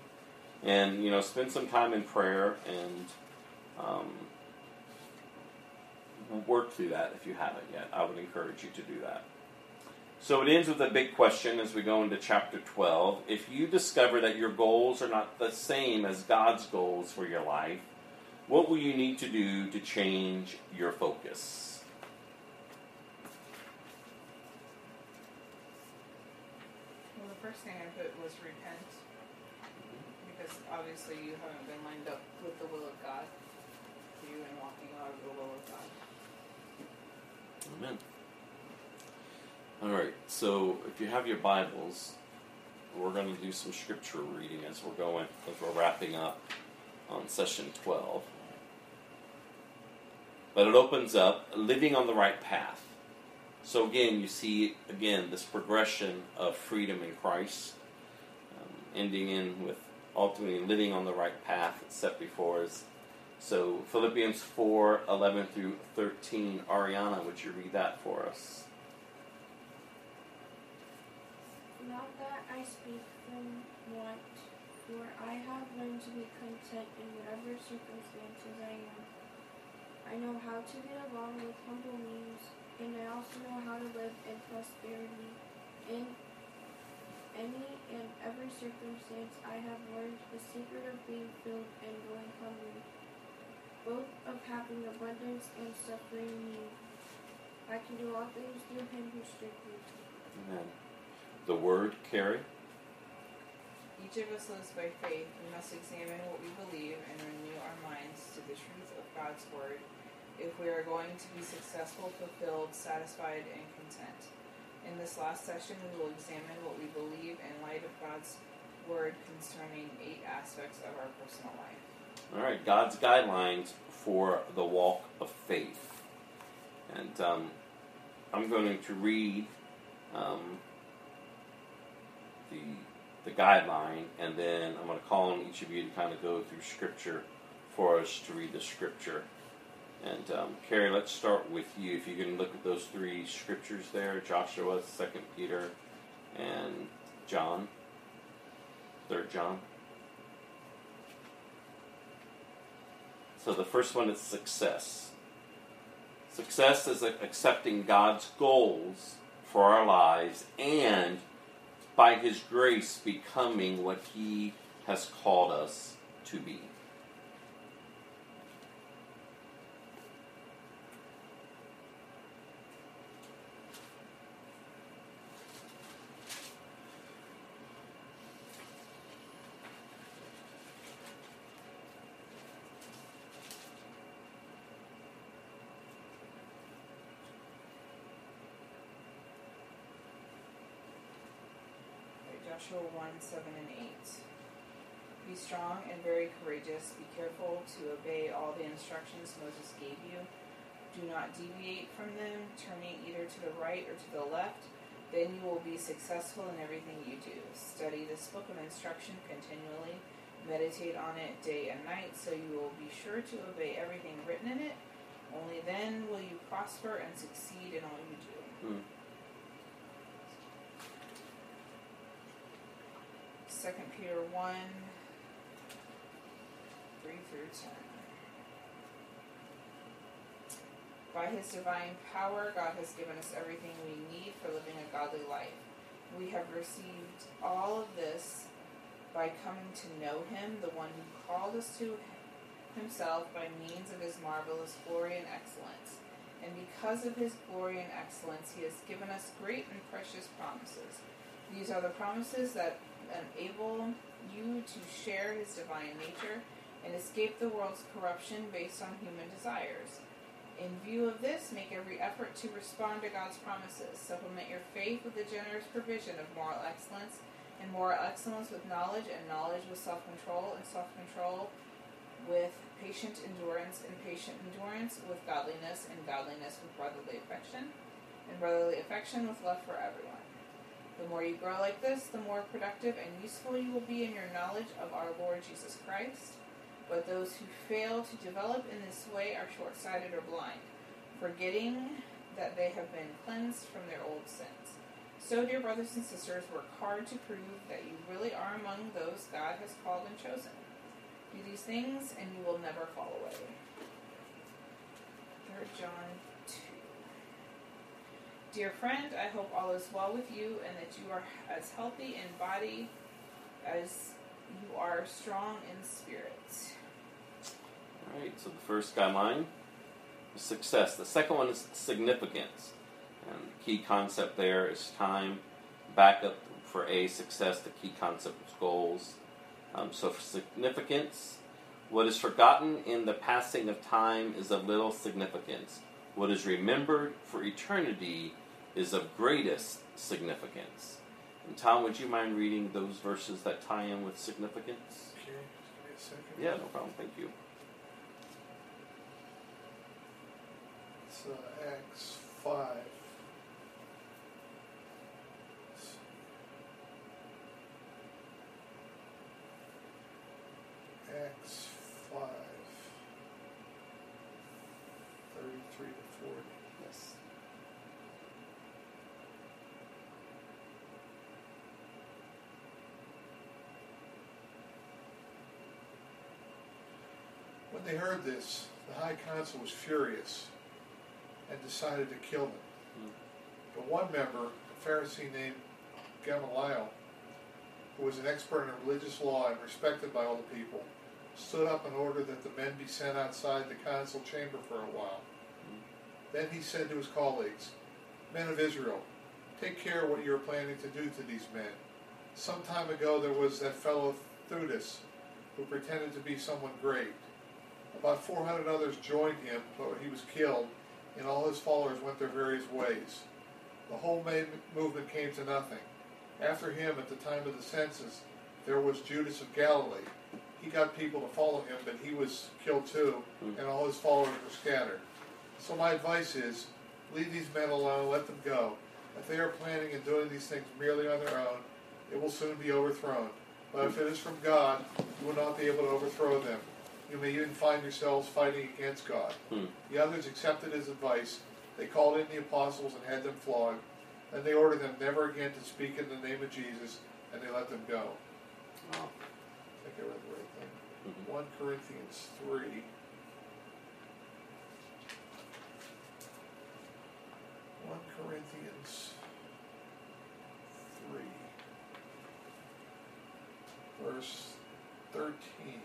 And, you know, spend some time in prayer and um, work through that if you haven't yet. I would encourage you to do that. So it ends with a big question as we go into chapter twelve. If you discover that your goals are not the same as God's goals for your life, what will you need to do to change your focus? Well, the first thing I put was repent, because obviously you haven't been lined up with the will of God. You and walking out of the will of God. Amen. All right, so if you have your Bibles, We're going to do some scripture reading as we're going, as we're wrapping up on session twelve. But it opens up, living on the right path. So again, you see, again, this progression of freedom in Christ, um, ending in with ultimately living on the right path set before us. So Philippians four, eleven through thirteen. Ariana, would you read that for us? Not that I speak from want, for I have learned to be content in whatever circumstances I am. I know how to get along with humble means, and I also know how to live in prosperity. In any and every circumstance, I have learned the secret of being filled and going hungry, both of having abundance and suffering need. I can do all things through Him who strengthens me. Amen. The word, Carrie? Each of us lives by faith. We must examine what we believe and renew our minds to the truth of God's word if we are going to be successful, fulfilled, satisfied, and content. In this last session, we will examine what we believe in light of God's word concerning eight aspects of our personal life. All right, God's guidelines for the walk of faith. And um, I'm going to read... Um, The, the guideline, and then I'm going to call on each of you to kind of go through scripture for us to read the scripture. And um, Carrie, let's start with you. If you can look at those three scriptures there, Joshua, Second Peter, and John, Third John. So the first one is success. Success is accepting God's goals for our lives and by His grace, becoming what He has called us to be. Joshua one, seven and eight. Be strong and very courageous. Be careful to obey all the instructions Moses gave you. Do not deviate from them, turning either to the right or to the left. Then you will be successful in everything you do. Study this book of instruction continually. Meditate on it day and night, so you will be sure to obey everything written in it. Only then will you prosper and succeed in all you do. Hmm. Second Peter one, three through ten. By His divine power, God has given us everything we need for living a godly life. We have received all of this by coming to know Him, the one who called us to Himself by means of His marvelous glory and excellence. And because of His glory and excellence, He has given us great and precious promises. These are the promises that enable you to share His divine nature and escape the world's corruption based on human desires. In view of this, make every effort to respond to God's promises. Supplement your faith with the generous provision of moral excellence, and moral excellence with knowledge, and knowledge with self-control, and self-control with patient endurance, and patient endurance with godliness, and godliness with brotherly affection, and brotherly affection with love for everyone. The more you grow like this, the more productive and useful you will be in your knowledge of our Lord Jesus Christ. But those who fail to develop in this way are short-sighted or blind, forgetting that they have been cleansed from their old sins. So, dear brothers and sisters, work hard to prove that you really are among those God has called and chosen. Do these things, and you will never fall away. Third John two. Dear friend, I hope all is well with you and that you are as healthy in body as you are strong in spirit. All right, so the first guideline is success. The second one is significance. And the key concept there is time. Back up for A, success, the key concept is goals. Um, so for significance, what is forgotten in the passing of time is of little significance. What is remembered for eternity is of greatest significance. And Tom, would you mind reading those verses that tie in with significance? Okay, just give me a second. Yeah, no problem. Thank you. It's uh, Acts five. Acts five, thirty-three to forty. Yes. When they heard this, the high council was furious and decided to kill them. Mm. But one member, a Pharisee named Gamaliel, who was an expert in religious law and respected by all the people, stood up and ordered that the men be sent outside the council chamber for a while. Mm. Then he said to his colleagues, "Men of Israel, take care what you are planning to do to these men. Some time ago there was that fellow Thutis, who pretended to be someone great. About four hundred others joined him, but he was killed, and all his followers went their various ways. The whole movement came to nothing. After him, at the time of the census, there was Judas of Galilee. He got people to follow him, but he was killed too, and all his followers were scattered. So my advice is, leave these men alone, let them go. If they are planning and doing these things merely on their own, it will soon be overthrown. But if it is from God, you will not be able to overthrow them. You may even find yourselves fighting against God." Hmm. The others accepted his advice. They called in the apostles and had them flogged. Then they ordered them never again to speak in the name of Jesus, and they let them go. Wow. I think I read the right thing. Mm-hmm. First Corinthians three. First Corinthians three. Verse thirteen.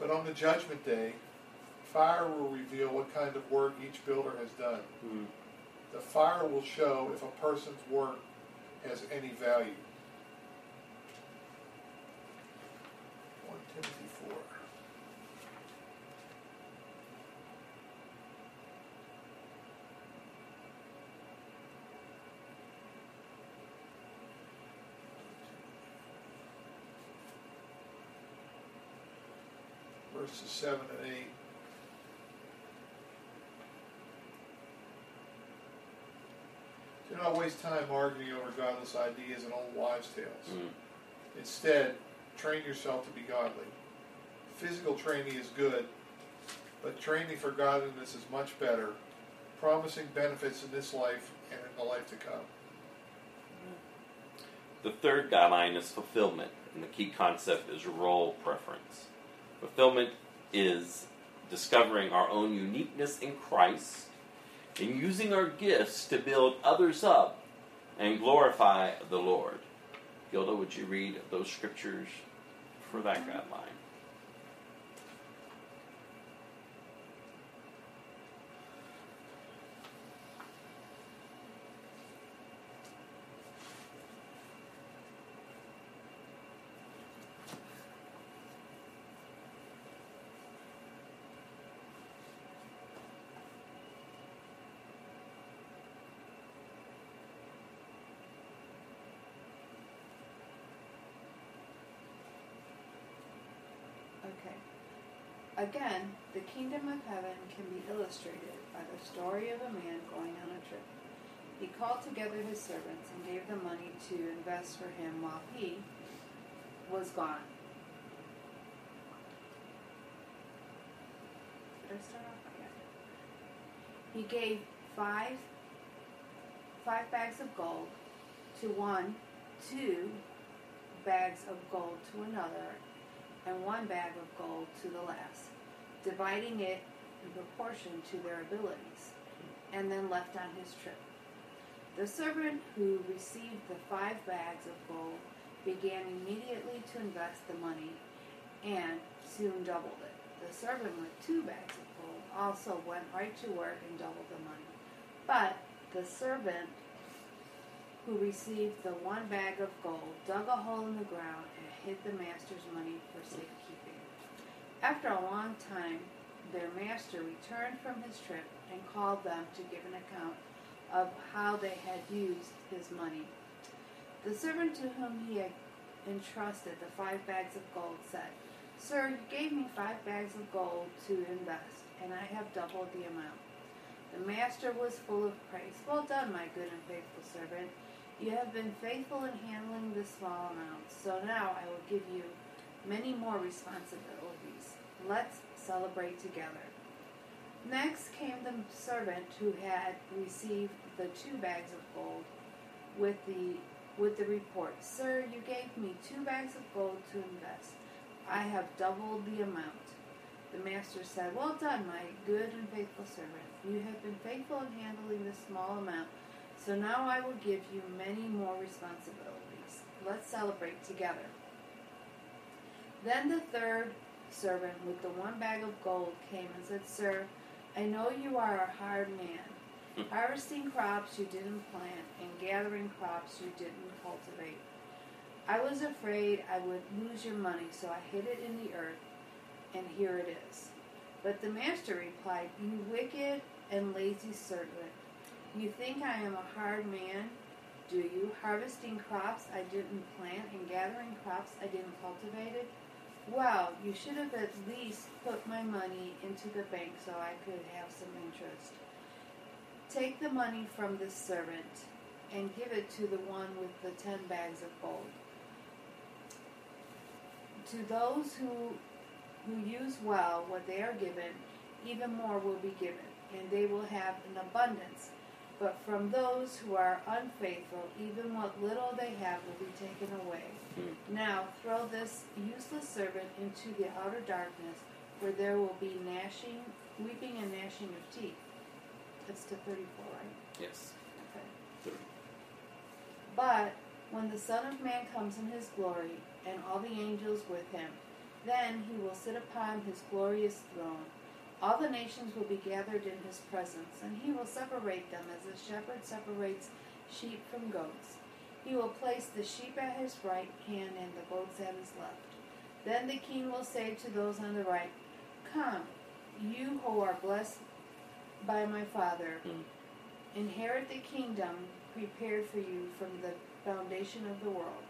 "But on the judgment day, fire will reveal what kind of work each builder has done. Mm. The fire will show if a person's work has any value." First Timothy four. Verses seven and eight. "Do not waste time arguing over godless ideas and old wives' tales. Mm. Instead, train yourself to be godly. Physical training is good, but training for godliness is much better, promising benefits in this life and in the life to come." The third guideline is fulfillment, and the key concept is role preference. Fulfillment is discovering our own uniqueness in Christ and using our gifts to build others up and glorify the Lord. Gilda, would you read those scriptures for that guideline? "Again, the kingdom of heaven can be illustrated by the story of a man going on a trip. He called together his servants and gave them money to invest for him while he was gone." Did I start off? Yeah. "He gave five, five bags of gold to one, two bags of gold to another, and one bag of gold to the last, dividing it in proportion to their abilities, and then left on his trip. The servant who received the five bags of gold began immediately to invest the money and soon doubled it. The servant with two bags of gold also went right to work and doubled the money. But the servant who received the one bag of gold dug a hole in the ground and hid the master's money for safekeeping. After a long time, their master returned from his trip and called them to give an account of how they had used his money. The servant to whom he had entrusted the five bags of gold said, "Sir, you gave me five bags of gold to invest, and I have doubled the amount." The master was full of praise. "Well done, my good and faithful servant. You have been faithful in handling this small amount, so now I will give you many more responsibilities. Let's celebrate together." Next came the servant who had received the two bags of gold with the, with the report, "Sir, you gave me two bags of gold to invest. I have doubled the amount." The master said, "Well done, my good and faithful servant. You have been faithful in handling this small amount, so now I will give you many more responsibilities. Let's celebrate together." Then the third servant with the one bag of gold came and said, "Sir, I know you are a hard man, harvesting crops you didn't plant and gathering crops you didn't cultivate. I was afraid I would lose your money, so I hid it in the earth, and here it is." But the master replied, "You wicked and lazy servant, you think I am a hard man, do you, harvesting crops I didn't plant and gathering crops I didn't cultivate? Well, you should have at least put my money into the bank so I could have some interest. Take the money from this servant and give it to the one with the ten bags of gold. To those who who use well what they are given, even more will be given, and they will have an abundance. But from those who are unfaithful, even what little they have will be taken away. Now throw this useless servant into the outer darkness, where there will be gnashing, weeping and gnashing of teeth." That's to thirty-four, right? Yes. Okay. thirty. "But when the Son of Man comes in his glory, and all the angels with him, then he will sit upon his glorious throne. All the nations will be gathered in his presence, and he will separate them as a shepherd separates sheep from goats. He will place the sheep at his right hand and the goats at his left. Then the king will say to those on the right, 'Come, you who are blessed by my Father, inherit the kingdom prepared for you from the foundation of the world.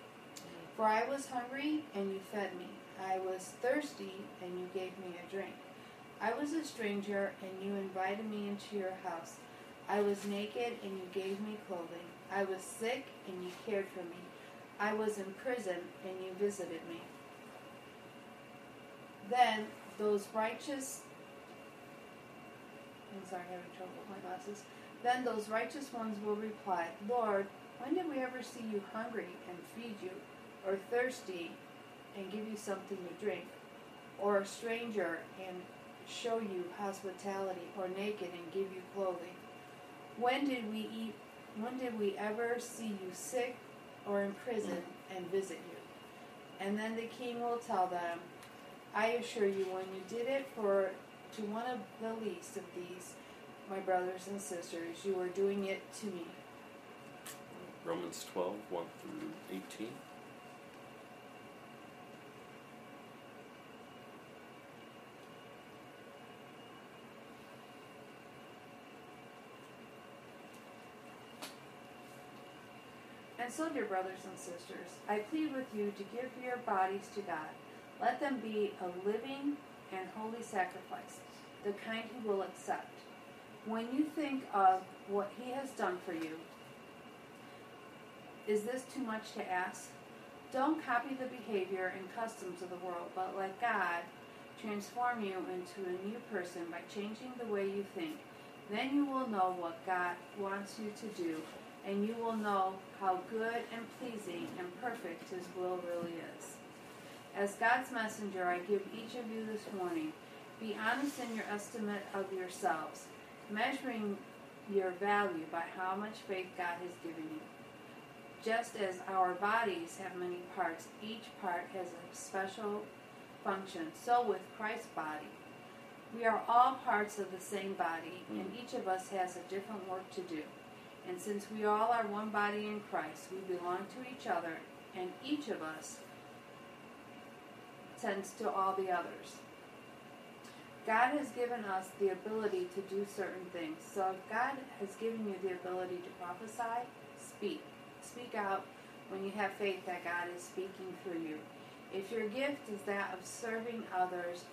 For I was hungry, and you fed me. I was thirsty, and you gave me a drink. I was a stranger, and you invited me into your house. I was naked, and you gave me clothing. I was sick, and you cared for me. I was in prison, and you visited me.' Then those righteous..." I'm sorry, I'm having trouble with my glasses. "Then those righteous ones will reply, 'Lord, when did we ever see you hungry and feed you, or thirsty and give you something to drink, or a stranger and show you hospitality, or naked and give you clothing? When did we eat? When did we ever see you sick or in prison and visit you?' And then the king will tell them, 'I assure you, when you did it for to one of the least of these, my brothers and sisters, you were doing it to me.'" Romans twelve, one through eighteen. "And so, dear brothers and sisters, I plead with you to give your bodies to God. Let them be a living and holy sacrifice, the kind he will accept. When you think of what he has done for you, is this too much to ask? Don't copy the behavior and customs of the world, but let God transform you into a new person by changing the way you think. Then you will know what God wants you to do, and you will know how good and pleasing and perfect his will really is. As God's messenger, I give each of you this warning. Be honest in your estimate of yourselves, measuring your value by how much faith God has given you. Just as our bodies have many parts, each part has a special function, so with Christ's body. We are all parts of the same body, and each of us has a different work to do. And since we all are one body in Christ, we belong to each other, and each of us tends to all the others. God has given us the ability to do certain things. So if God has given you the ability to prophesy, speak. Speak out when you have faith that God is speaking through you. If your gift is that of serving others,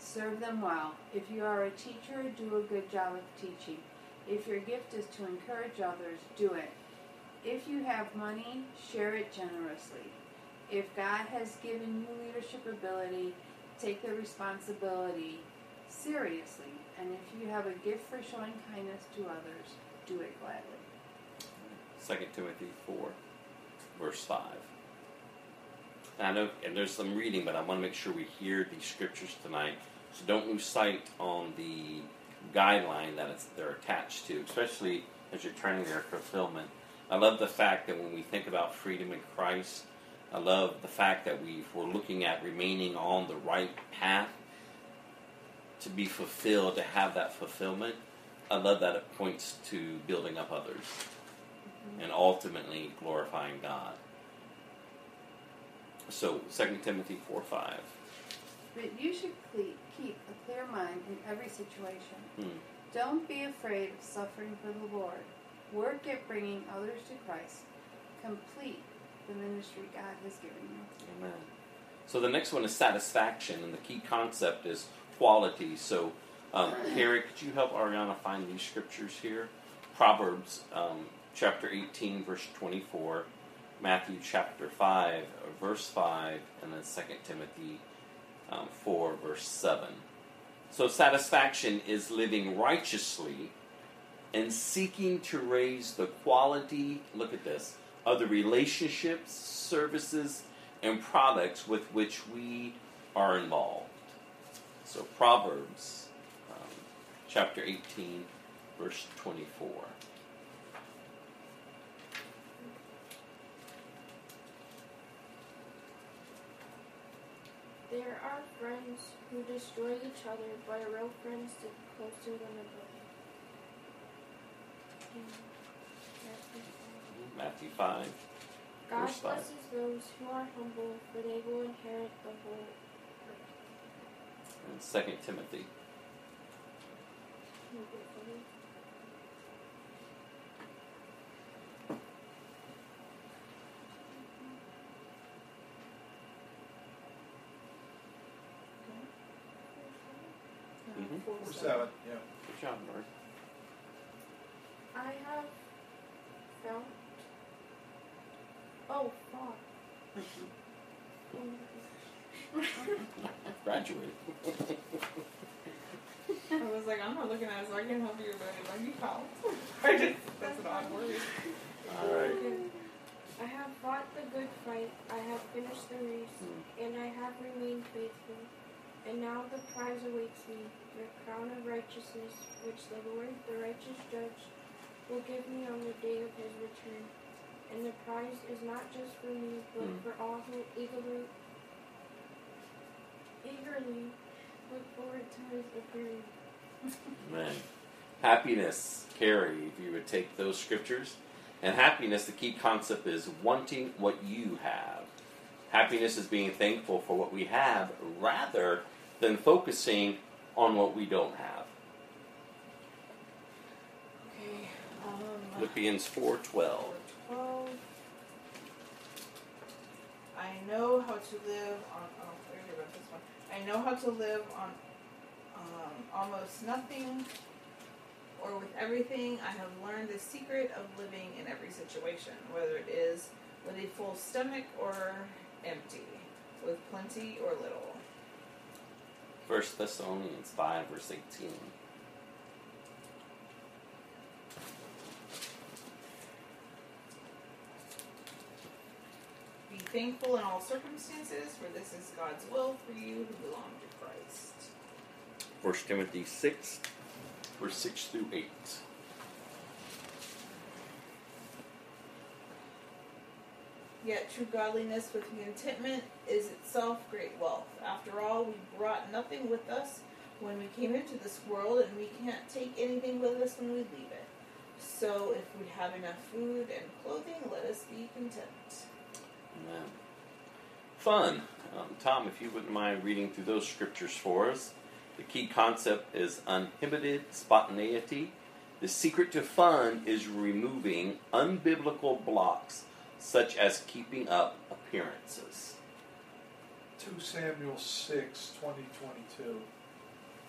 serve them well. If you are a teacher, do a good job of teaching. If your gift is to encourage others, do it. If you have money, share it generously. If God has given you leadership ability, take the responsibility seriously. And if you have a gift for showing kindness to others, do it gladly. Second Timothy four, verse five. And I know, and there's some reading, but I want to make sure we hear these scriptures tonight. So don't lose sight on the guideline that it's, they're attached to, especially as you're turning their fulfillment. I love the fact that when we think about freedom in Christ, I love the fact that we, if we're looking at remaining on the right path to be fulfilled, to have that fulfillment, I love that it points to building up others mm-hmm. and ultimately glorifying God. So, Second Timothy four five. But you should keep a clear mind in every situation. Hmm. Don't be afraid of suffering for the Lord. Work at bringing others to Christ. Complete the ministry God has given you. Amen. So the next one is satisfaction, and the key concept is quality. So, um, Harry, could you help Ariana find these scriptures here? Proverbs um, chapter eighteen, verse twenty-four. Matthew chapter five, verse five, and then Second Timothy um, four, verse seven. So satisfaction is living righteously and seeking to raise the quality, look at this, of the relationships, services, and products with which we are involved. So Proverbs um, chapter eighteen, verse twenty-four. There are friends who destroy each other, but real friends stick closer than a brother. Matthew five. God blesses five. Those who are humble, for they will inherit the whole earth. And Second Timothy. Four seven. Yeah. Good job, Mark. I have found. Oh, fuck. Graduated. I was like, I'm not looking at it, so I can't help you, but like you called. I just that's an odd word. All right. I have fought the good fight. I have finished the race, mm. and I have remained faithful. And now the prize awaits me, the crown of righteousness, which the Lord, the righteous judge, will give me on the day of his return. And the prize is not just for me, but mm. for all who eagerly, eagerly look forward to his appearing. Amen. Happiness, Carrie, if you would take those scriptures. And happiness, the key concept is wanting what you have. Happiness is being thankful for what we have rather than focusing on what we don't have. Okay. Um, Philippians four twelve. Twelve. I know how to live on. Oh, wait a minute, this one. I know how to live on um, almost nothing, or with everything. I have learned the secret of living in every situation, whether it is with a full stomach or empty, with plenty or little. First Thessalonians five, verse eighteen. Be thankful in all circumstances, for this is God's will for you who belong to Christ. First Timothy six, verse six through eight. Yet true godliness with contentment is itself great wealth. After all, we brought nothing with us when we came into this world, and we can't take anything with us when we leave it. So if we have enough food and clothing, let us be content. Amen. Fun. Um, Tom, if you wouldn't mind reading through those scriptures for us. The key concept is uninhibited spontaneity. The secret to fun is removing unbiblical blocks, such as keeping up appearances. Second Samuel six, twenty, twenty-two.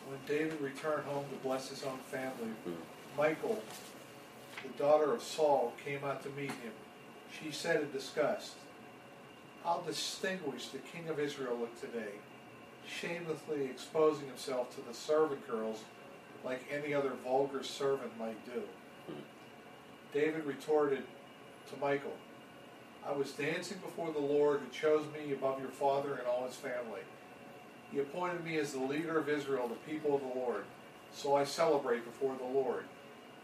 When David returned home to bless his own family, mm. Michal, the daughter of Saul, came out to meet him. She said in disgust, "How distinguished the king of Israel looked today, shamelessly exposing himself to the servant girls like any other vulgar servant might do." Mm. David retorted to Michal, "I was dancing before the Lord, who chose me above your father and all his family. He appointed me as the leader of Israel, the people of the Lord. So I celebrate before the Lord.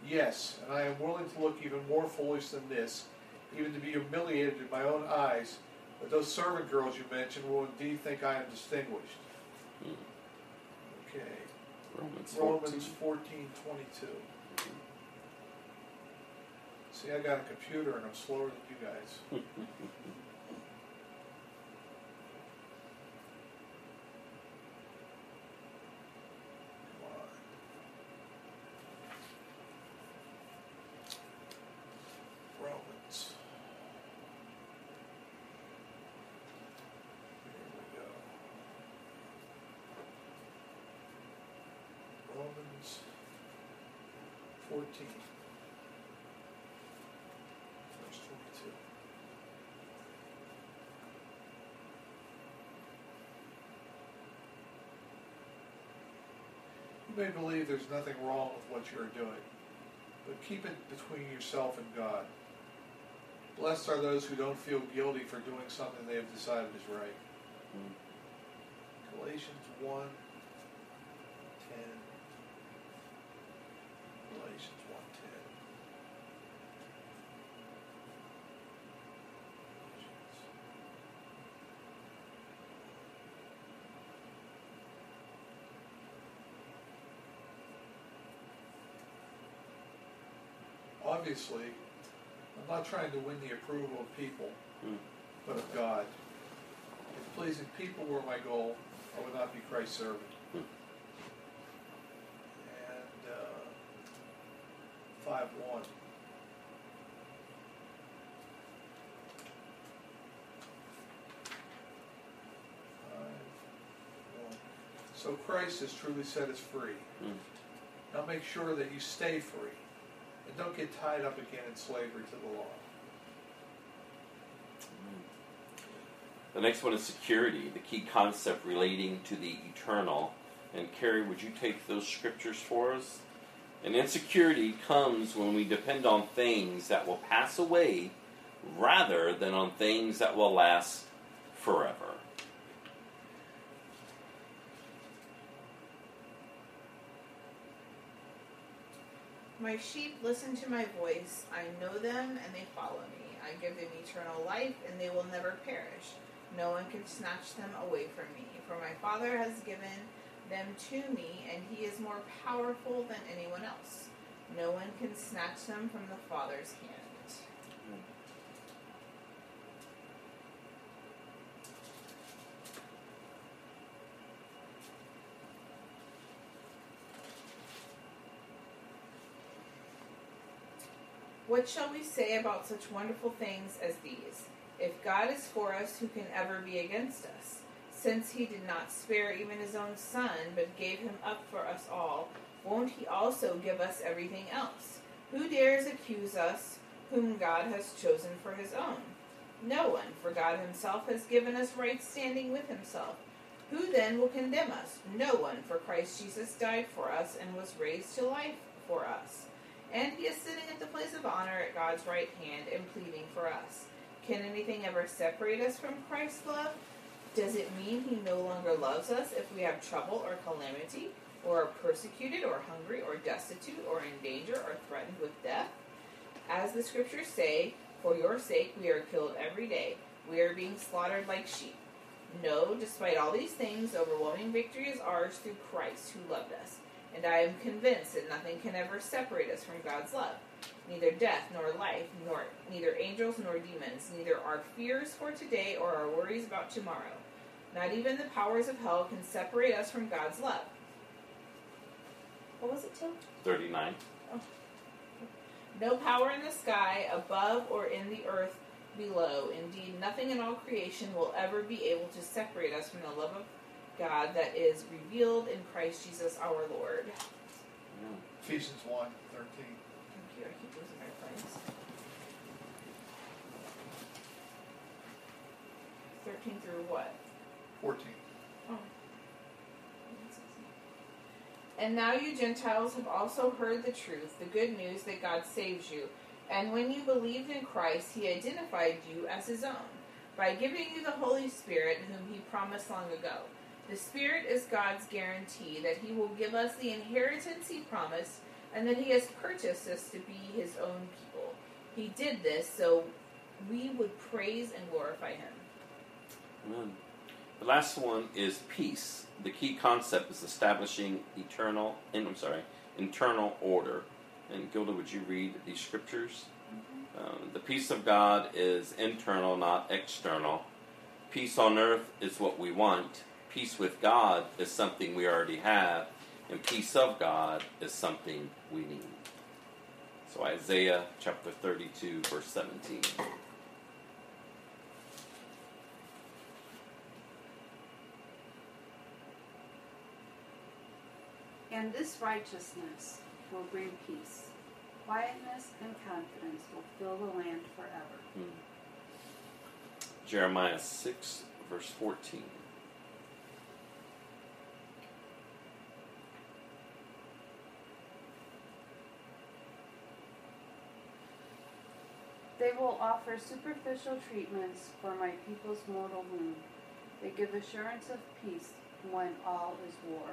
Yes, and I am willing to look even more foolish than this, even to be humiliated in my own eyes, but those servant girls you mentioned will indeed think I am distinguished." Hmm. Okay. Romans fourteen twenty-two. Mm-hmm. See, I got a computer and I'm slower than you guys. Romans fourteen, verse twenty-two. You may believe there's nothing wrong with what you are doing, but keep it between yourself and God. Blessed are those who don't feel guilty for doing something they have decided is right. Mm-hmm. Galatians one ten. Obviously, I'm not trying to win the approval of people, mm. but of God. If pleasing people were my goal, I would not be Christ's servant. Mm. five one. So Christ has truly set us free. Mm. Now make sure that you stay free and don't get tied up again in slavery to the law. The next one is security, the key concept relating to the eternal. And Carrie, would you take those scriptures for us? And insecurity comes when we depend on things that will pass away rather than on things that will last forever. My sheep listen to my voice. I know them and they follow me. I give them eternal life and they will never perish. No one can snatch them away from me. For my Father has given them to me, and he is more powerful than anyone else. No one can snatch them from the Father's hand. What shall we say about such wonderful things as these? If God is for us, who can ever be against us? Since he did not spare even his own son, but gave him up for us all, won't he also give us everything else? Who dares accuse us, whom God has chosen for his own? No one, for God himself has given us right standing with himself. Who then will condemn us? No one, for Christ Jesus died for us and was raised to life for us. And he is sitting at the place of honor at God's right hand and pleading for us. Can anything ever separate us from Christ's love? Does it mean he no longer loves us if we have trouble or calamity, or are persecuted, or hungry, or destitute, or in danger, or threatened with death? As the scriptures say, for your sake we are killed every day. We are being slaughtered like sheep. No, despite all these things, overwhelming victory is ours through Christ who loved us. And I am convinced that nothing can ever separate us from God's love. Neither death nor life, nor neither angels nor demons, neither our fears for today or our worries about tomorrow. Not even the powers of hell can separate us from God's love. What was it to? thirty-nine. Oh. No power in the sky, above, or in the earth below. Indeed, nothing in all creation will ever be able to separate us from the love of God that is revealed in Christ Jesus our Lord. Yeah. Ephesians one thirteen. Thank you. I keep losing my place. thirteen through what? fourteen. Oh. And now you Gentiles have also heard the truth, the good news that God saves you. And when you believed in Christ, he identified you as his own, by giving you the Holy Spirit, whom he promised long ago. The Spirit is God's guarantee that he will give us the inheritance he promised, and that he has purchased us to be his own people. He did this so we would praise and glorify him. Amen. The last one is peace. The key concept is establishing eternal, and I'm sorry, internal order. And Gilda, would you read these scriptures? Mm-hmm. Um, the peace of God is internal, not external. Peace on earth is what we want. Peace with God is something we already have. And peace of God is something we need. So Isaiah chapter thirty-two, verse seventeen. And this righteousness will bring peace. Quietness and confidence will fill the land forever. Hmm. Jeremiah six, verse fourteen. They will offer superficial treatments for my people's mortal wound. They give assurance of peace when all is war.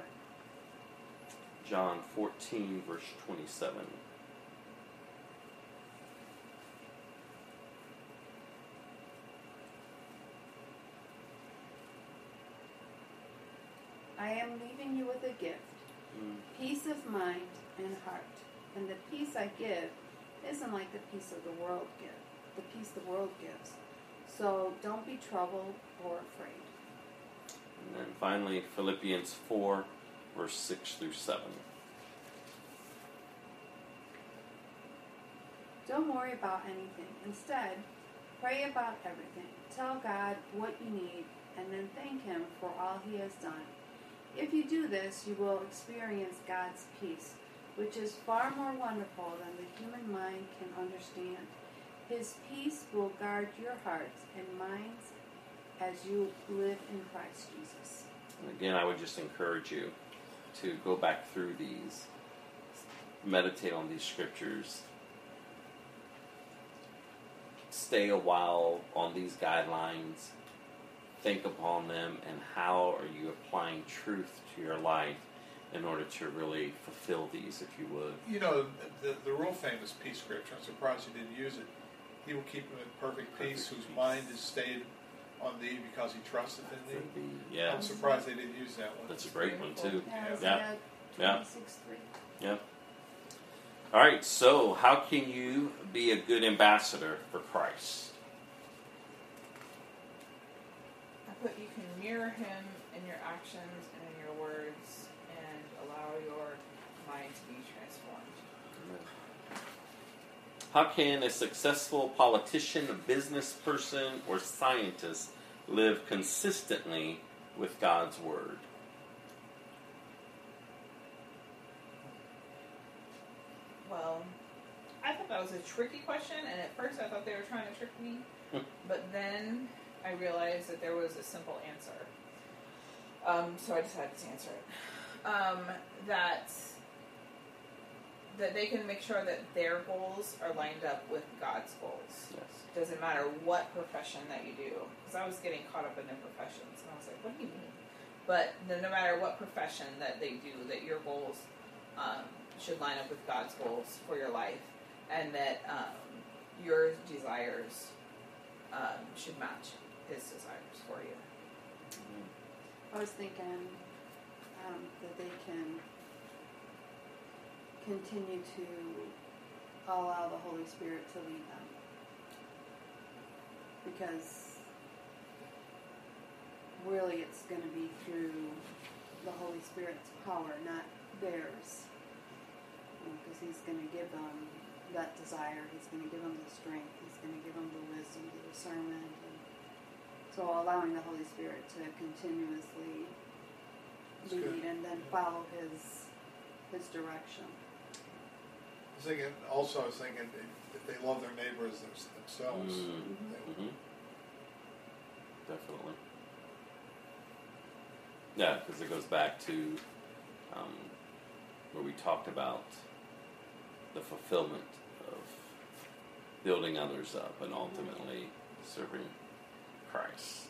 John fourteen, verse twenty-seven. I am leaving you with a gift, mm. peace of mind and heart. And the peace I give isn't like the peace of the world give, the peace the world gives. So don't be troubled or afraid. And then finally, Philippians four, verse six through seven. Don't worry about anything. Instead, pray about everything. Tell God what you need and then thank him for all he has done. If you do this, you will experience God's peace, which is far more wonderful than the human mind can understand. His peace will guard your hearts and minds as you live in Christ Jesus. And again, I would just encourage you to go back through these, meditate on these scriptures, stay a while on these guidelines, think upon them, and how are you applying truth to your life in order to really fulfill these, if you would. You know, the, the real famous peace scripture, I'm surprised you didn't use it, he will keep him in perfect, perfect peace, peace whose mind is stayed on thee because he trusted in thee. Yeah. I'm surprised they didn't use that one. That's a great one too. Yeah. Yeah. Yeah. Yeah. All right. So, how can you be a good ambassador for Christ? I put you can mirror him in your actions and in your words, and allow your mind to be transformed. How can a successful politician, a business person, or scientist live consistently with God's word? Well, I thought that was a tricky question, and at first I thought they were trying to trick me, but then I realized that there was a simple answer. Um, so I decided to answer it. Um, that... that they can make sure that their goals are lined up with God's goals. Yes. Doesn't matter what profession that you do. Because I was getting caught up in the professions, and I was like, what do you mean? But then no matter what profession that they do, that your goals um, should line up with God's goals for your life, and that um, your desires um, should match his desires for you. Mm-hmm. I was thinking um, that they can continue to allow the Holy Spirit to lead them, because really it's going to be through the Holy Spirit's power, not theirs. because he's going to give them that desire. He's going to give them the strength. He's going to give them the wisdom, the discernment. And so allowing the Holy Spirit to continuously That's lead good. and then follow his his direction. I was thinking, also I was thinking, if they love their neighbors themselves, mm-hmm. they would. Mm-hmm. Definitely. Yeah, because it goes back to um, where we talked about the fulfillment of building others up and ultimately serving Christ.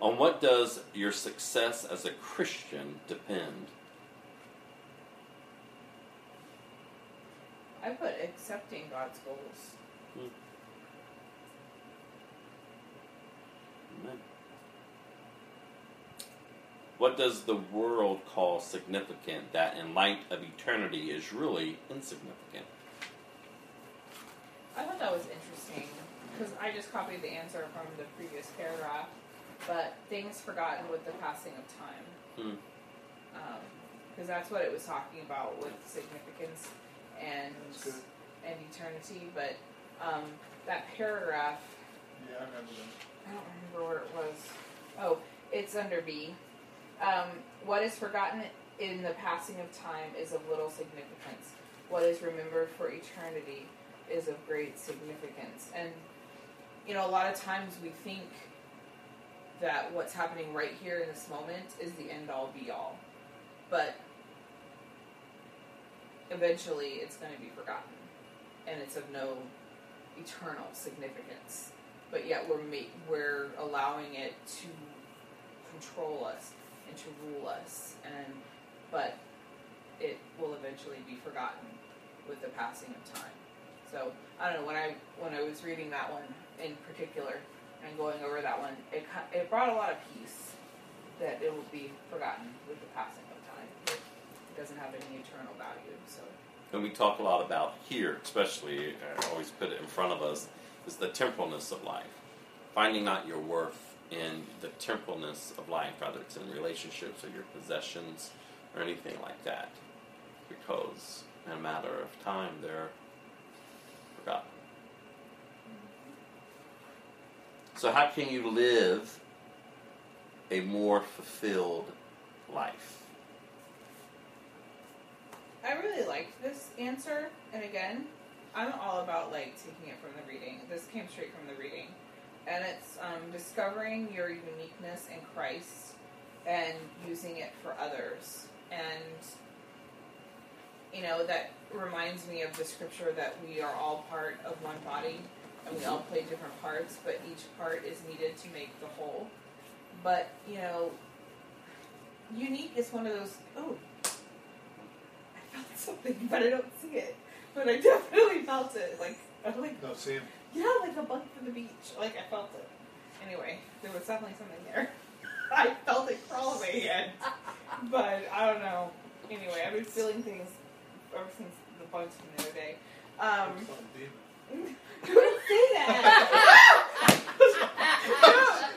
On what does your success as a Christian depend? I put accepting God's goals. Hmm. Amen. What does the world call significant that in light of eternity is really insignificant? I thought that was interesting because I just copied the answer from the previous paragraph, but things forgotten with the passing of time. Because hmm. um, that's what it was talking about with significance and and eternity. But um, that paragraph, yeah, I remember that. I don't remember where it was. Oh, it's under B. Um, what is forgotten in the passing of time is of little significance. What is remembered for eternity is of great significance. And, you know, a lot of times we think that what's happening right here in this moment is the end-all, be-all. But eventually it's going to be forgotten. And it's of no eternal significance. But yet we're ma- we're allowing it to control us, to rule us, and but it will eventually be forgotten with the passing of time. So I don't know, when I when I was reading that one in particular and going over that one, it it brought a lot of peace that it will be forgotten with the passing of time. It doesn't have any eternal value. So and we talk a lot about here, especially I always put it in front of us, is the temporalness of life, finding out your worth in the temporalness of life, whether it's in relationships or your possessions or anything like that, because in a matter of time they're forgotten. So how can you live a more fulfilled life? I really liked this answer, and again, I'm all about like taking it from the reading. This came straight from the reading. And it's um, discovering your uniqueness in Christ and using it for others. And, you know, that reminds me of the scripture that we are all part of one body and we all play different parts, but each part is needed to make the whole. But, you know, unique is one of those, oh, I felt something, but I don't see it. But I definitely felt it. Like, I'm like, no, see it. Yeah, like a bug from the beach. Like, I felt it. Anyway, there was definitely something there. I felt it crawl away again. But, I don't know. Anyway, I've been feeling things ever since the bugs from the other day. Um, who didn't say that?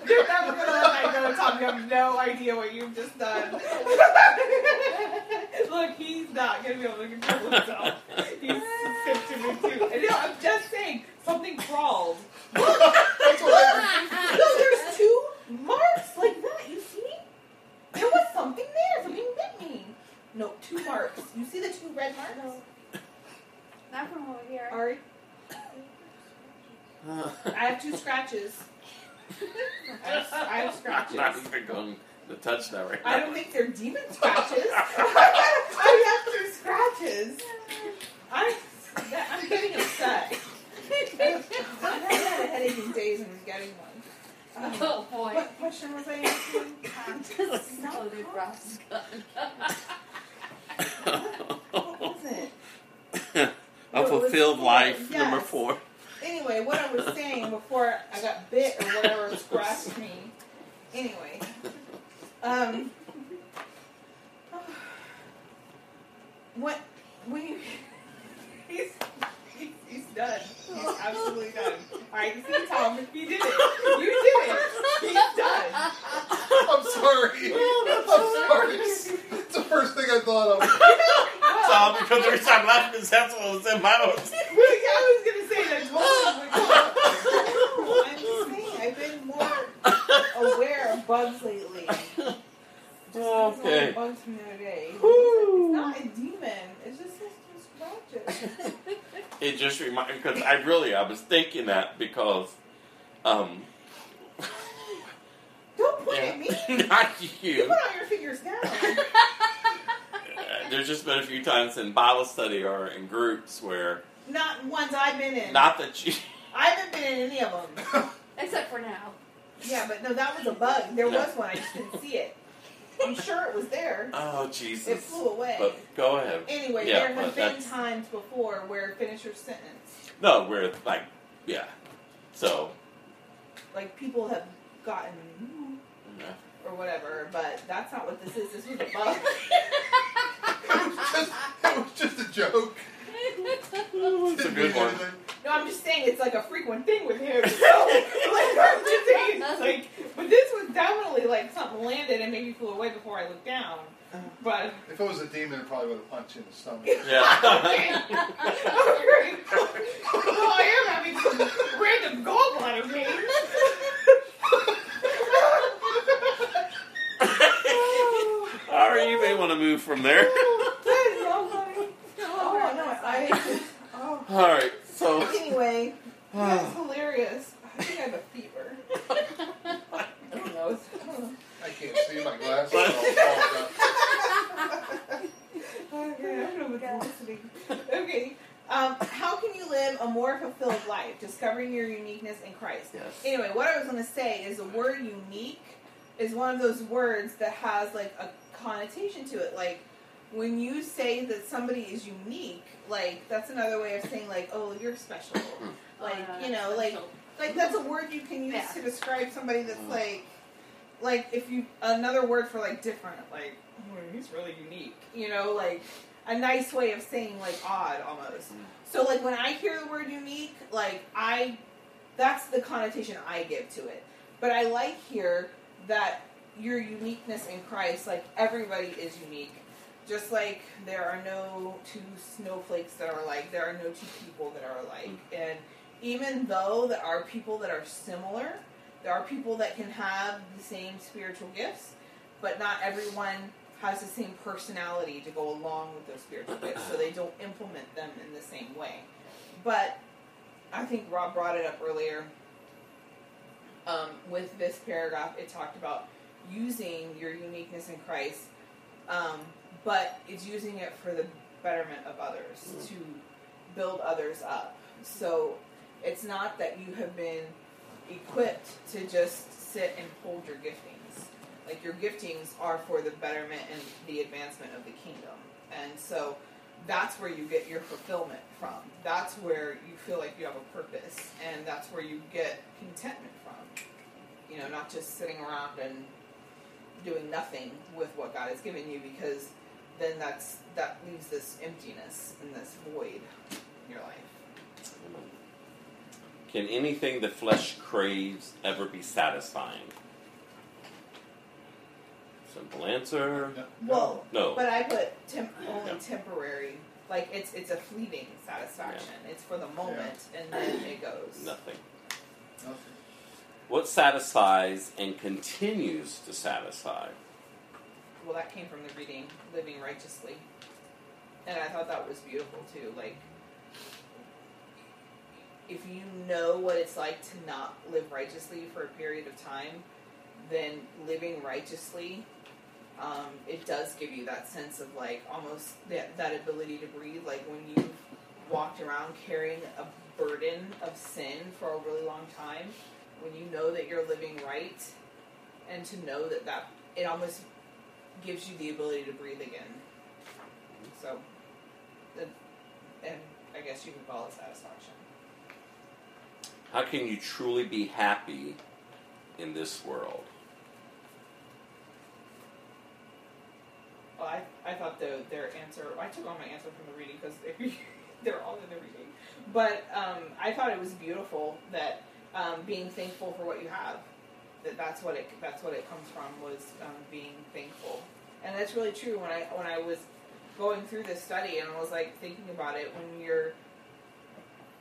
no, you're never going to let that go to Tom. You have no idea what you've just done. Look, he's not going to be able to control himself. He's subscribed to me, too. And, no, I'm just saying... Something crawled. Look! No, there's two marks like that, you see? There was something there. Something bit me. No, two marks. You see the two red marks? No. Not from over here. Ari? Uh. I have two scratches. I, have, I have scratches. I'm not even going to touch that right now. I don't think they're demon scratches. I have two scratches. I'm, I'm getting upset. I've had a headache these days and I'm getting one. Um, oh boy. What question was I asking? I'm just loaded, Ross. What was it? A what fulfilled was, life, yes. Number four. Anyway, what I was saying before I got bit or whatever scratched me. Anyway. Um. What? When you. He's. He's done. He's absolutely done. I can see Tom. He did it. You did it. He's done. I'm sorry. I'm sorry. It's the first thing I thought of. Tom, because bitch, I'm laughing as that's what was in my notes. I was gonna say that Bugs would come. I've been more aware of bugs lately. Just okay. Bugs from the other day. It's, like, it's not a demon. It's just it's just ratchet. It just reminded because I really I was thinking that because, um. Don't point yeah. at me. Not you. You put all your fingers down. There's just been a few times in Bible study or in groups where not ones I've been in. Not that you. I haven't been in any of them except for now. Yeah, but no, that was a bug. There no. was one I just didn't see it. I'm sure it was there. Oh, Jesus. It flew away. But go ahead. Anyway, yeah, there have been times before where finish your sentence. No, where, like, yeah. So. Like, people have gotten, yeah. or whatever, but that's not what this is. This was a bug. It was just, it was just a joke. It's a good one. No, I'm just saying it's like a frequent thing with him. So, like, I'm just saying, it's like, but this was definitely like something landed and maybe flew away before I looked down. But if it was a demon, it probably would have punched you in the stomach. Yeah. Okay. Okay. Well, I am having some random gallbladder pain. All right, you may want to move from there. I, oh. All right, so anyway, that's hilarious. I think I have a fever. I don't know. I can't see my glasses. All okay, I don't know what's listening. Okay, um, how can you live a more fulfilled life? Discovering your uniqueness in Christ. Yes. Anyway, what I was going to say is the word "unique" is one of those words that has like a connotation to it, like. When you say that somebody is unique, like, that's another way of saying, like, oh, you're special. Like, uh, you know, like, like that's a word you can use yeah. to describe somebody that's, like, like, if you, another word for, like, different, like, oh, he's really unique. You know, like, a nice way of saying, like, odd, almost. So, like, when I hear the word unique, like, I, that's the connotation I give to it. But I like here that your uniqueness in Christ, like, everybody is unique. Just like there are no two snowflakes that are alike, there are no two people that are alike. And even though there are people that are similar, there are people that can have the same spiritual gifts, but not everyone has the same personality to go along with those spiritual gifts, so they don't implement them in the same way. But I think Rob brought it up earlier. Um, with this paragraph, it talked about using your uniqueness in Christ. Um... But it's using it for the betterment of others, mm. to build others up. So it's not that you have been equipped to just sit and hold your giftings. Like, your giftings are for the betterment and the advancement of the kingdom. And so that's where you get your fulfillment from. That's where you feel like you have a purpose. And that's where you get contentment from. You know, not just sitting around and doing nothing with what God has given you, because then that's that leaves this emptiness and this void in your life. Can anything the flesh craves ever be satisfying? Simple answer. No. Well, no. But I put temp- only yeah. temporary. Like, it's it's a fleeting satisfaction. Yeah. It's for the moment, yeah. and then it goes. Nothing. Nothing. What satisfies and continues to satisfy? Well, that came from the reading, living righteously. And I thought that was beautiful, too. Like, if you know what it's like to not live righteously for a period of time, then living righteously, um, it does give you that sense of, like, almost that, that ability to breathe. Like, when you walked around carrying a burden of sin for a really long time, when you know that you're living right, and to know that that, it almost gives you the ability to breathe again. So, and I guess you can call it satisfaction. How can you truly be happy in this world? Well, I, I thought the, their answer, I took all my answer from the reading, because they're, they're all in the reading. But um, I thought it was beautiful that Um, being thankful for what you have, that that's what it that's what it comes from, was um, being thankful. And that's really true. When I when I was going through this study, and I was like thinking about it, when you're,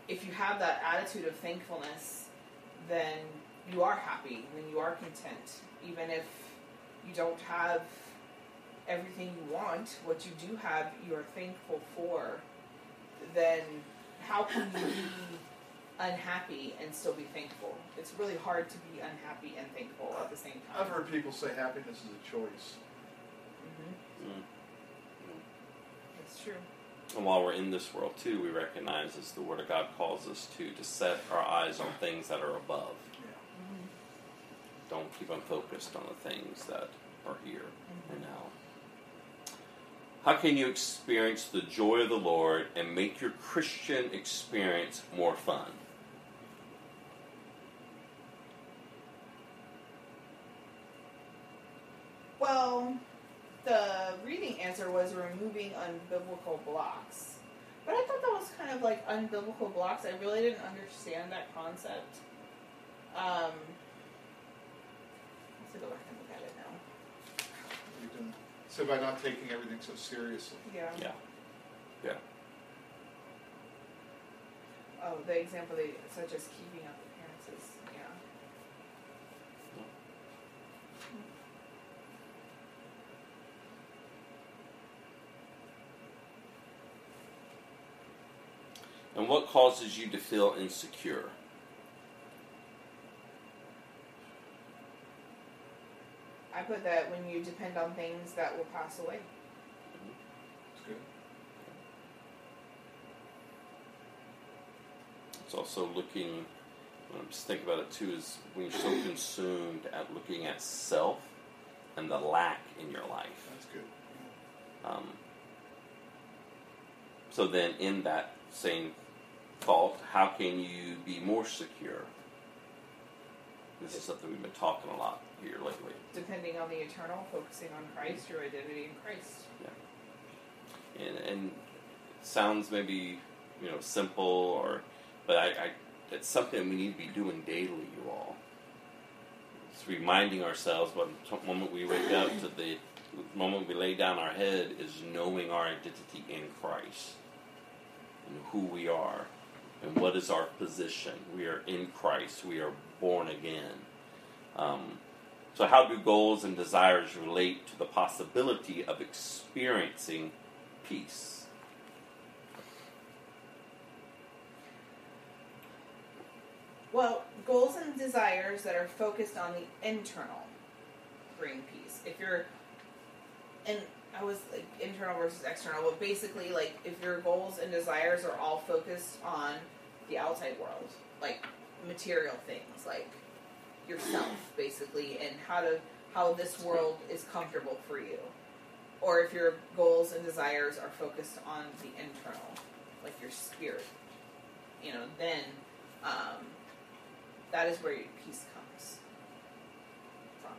if you have that attitude of thankfulness, then you are happy, and then you are content, even if you don't have everything you want. What you do have, you are thankful for. Then how can you be unhappy and still be thankful? It's really hard to be unhappy and thankful at the same time. I've heard people say happiness is a choice. Mm-hmm. Mm. That's true. And while we're in this world, too, we recognize, as the Word of God calls us to, to set our eyes on things that are above. Yeah. Mm-hmm. Don't keep them focused on the things that are here mm-hmm. and now. How can you experience the joy of the Lord and make your Christian experience more fun? Well, the reading answer was removing unbiblical blocks. But I thought that was kind of like unbiblical blocks. I really didn't understand that concept. Um, I have to go back and look at it now. You didn't. So by not taking everything so seriously. Yeah. Yeah. Yeah. Oh, the example they, such as keeping up appearances. Yeah. And what causes you to feel insecure? I put that when you depend on things that will pass away. That's good. It's also looking, when I'm just thinking about it too, is when you're so consumed at looking at self and the lack in your life. That's good. Um, so then in that same thought, how can you be more secure? This is something we've been talking a lot here lately. Depending on the eternal, focusing on Christ, your identity in Christ. Yeah, and and it sounds maybe you know simple, or but I, I it's something we need to be doing daily, you all. It's reminding ourselves, but the moment we wake up to the moment we lay down our head, is knowing our identity in Christ and who we are and what is our position. We are in Christ. We are born again. Um, so how do goals and desires relate to the possibility of experiencing peace? Well, goals and desires that are focused on the internal bring peace. If you're, and I was like internal versus external, but basically like if your goals and desires are all focused on the outside world, like material things, like yourself, basically, and how to how this world is comfortable for you, or if your goals and desires are focused on the internal, like your spirit, you know, then um, that is where your peace comes from.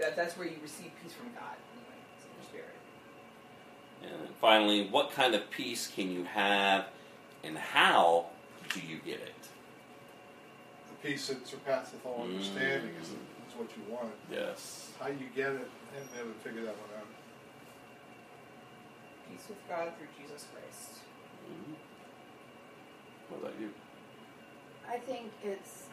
That that's where you receive peace from God, anyway, it's in your spirit. And finally, what kind of peace can you have, and how do you get it? Peace that surpasseth all understanding mm. is, is what you want. Yes. How you get it, I haven't been able to figure that one out. Peace with God through Jesus Christ. Mm. What about you? I think it's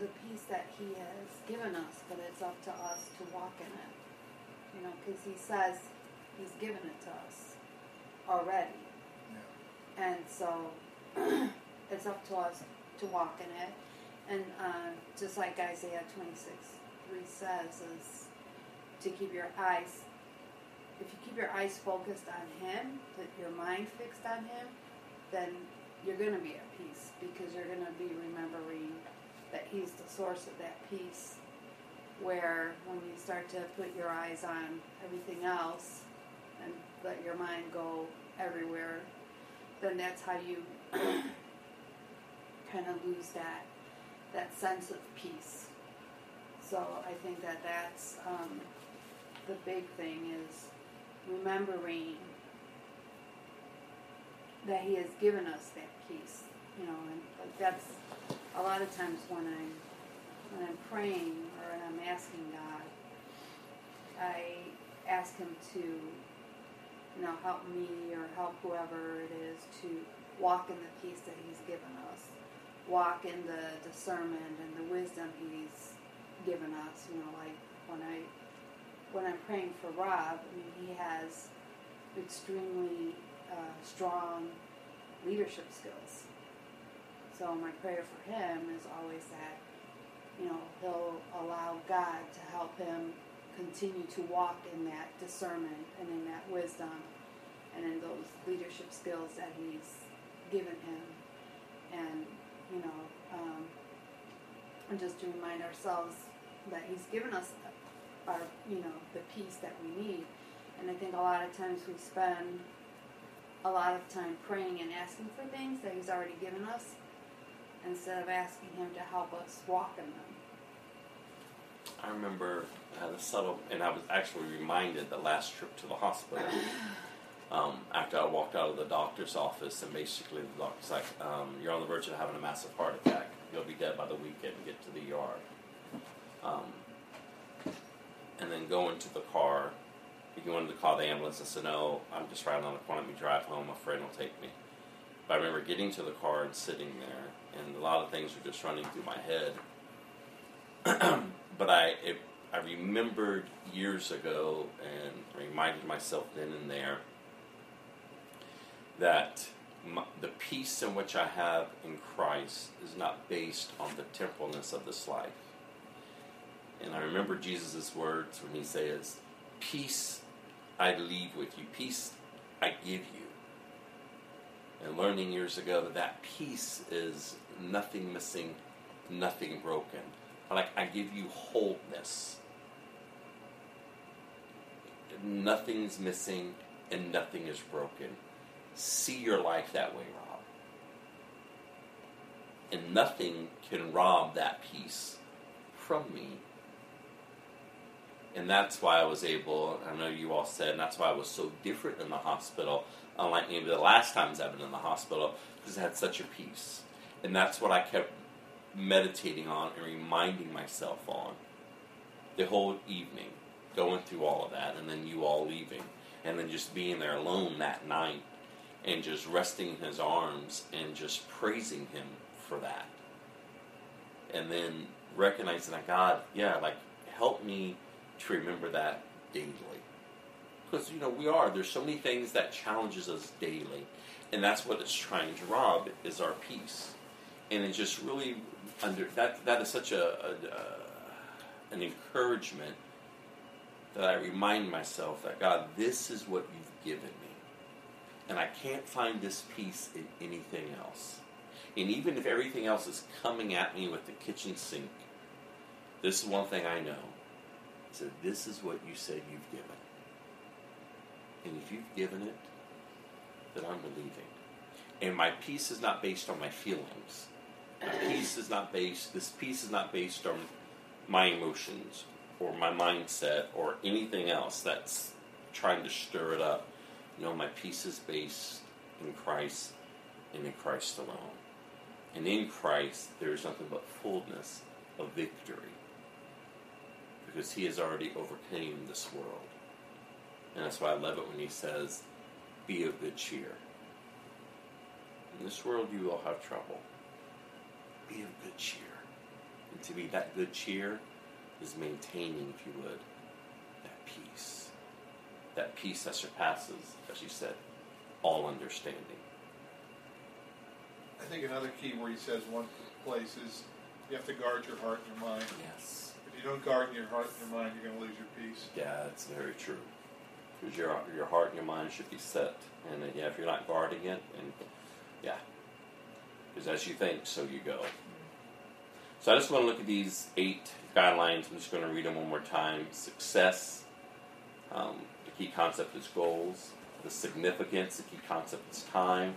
the peace that He has given us, but it's up to us to walk in it. You know, because He says He's given it to us already. Yeah. And so it's up to us to walk in it, and uh, just like Isaiah twenty-six three says, is to keep your eyes, if you keep your eyes focused on Him, that your mind fixed on Him, then you're going to be at peace, because you're going to be remembering that He's the source of that peace, where when you start to put your eyes on everything else and let your mind go everywhere, then that's how you kind of lose that that sense of peace. So I think that that's um, the big thing, is remembering that He has given us that peace. You know, and that's a lot of times when I'm when I'm praying or I'm asking God, I ask Him to you know, help me or help whoever it is to walk in the peace that He's given us, walk in the discernment and the wisdom He's given us. You know, like when I when I'm praying for Rob, I mean, he has extremely uh, strong leadership skills. So my prayer for him is always that, you know, he'll allow God to help him continue to walk in that discernment and in that wisdom and in those leadership skills that He's given him. And, you know, um, and just to remind ourselves that He's given us our, you know, the peace that we need. And I think a lot of times we spend a lot of time praying and asking for things that He's already given us instead of asking Him to help us walk in them. I remember uh, the subtle, and I was actually reminded the last trip to the hospital um, after I walked out of the doctor's office, and basically the doctor's like, um, you're on the verge of having a massive heart attack. You'll be dead by the weekend. Get to the E R. Um, and then go into the car. If you wanted to call the ambulance, I said, no, I'm just riding on the corner. Let me drive home. My friend will take me. But I remember getting to the car and sitting there, and a lot of things were just running through my head. But I it, I remembered years ago and reminded myself then and there that my, the peace in which I have in Christ is not based on the temporalness of this life. And I remember Jesus' words when He says, peace I leave with you, peace I give you. And learning years ago that that peace is nothing missing, nothing broken. Like, I give you wholeness. Nothing's missing and nothing is broken. See your life that way, Rob. And nothing can rob that peace from me. And that's why I was able, I know you all said, and that's why I was so different in the hospital, unlike maybe the last times I've been in the hospital, because I had such a peace. And that's what I kept meditating on and reminding myself on the whole evening, going through all of that, and then you all leaving, and then just being there alone that night and just resting in His arms and just praising Him for that, and then recognizing that God, yeah, like, help me to remember that daily, because, you know, we are, there's so many things that challenges us daily, and that's what it's trying to rob, is our peace. And it just really, under that that is such a, a uh, an encouragement that I remind myself that, God, this is what You've given me. And I can't find this peace in anything else. And even if everything else is coming at me with the kitchen sink, this is one thing I know. So this is what You said You've given. And if You've given it, then I'm believing. And my peace is not based on my feelings. My peace is not based, this peace is not based on my emotions or my mindset or anything else that's trying to stir it up. No, my peace is based in Christ and in Christ alone. And in Christ, there is nothing but fullness of victory, because He has already overcame this world. And that's why I love it when He says, be of good cheer. In this world, you will have trouble. Be of good cheer. And to be that good cheer is maintaining, if you would, that peace. That peace that surpasses, as you said, all understanding. I think another key where He says one place is you have to guard your heart and your mind. Yes. If you don't guard your heart and your mind, you're going to lose your peace. Yeah, that's very true. Because your, your heart and your mind should be set. And uh, yeah, if you're not guarding it, and yeah. Because as you think, so you go. So I just want to look at these eight guidelines. I'm just going to read them one more time. Success. Um, the key concept is goals. The significance. The key concept is time.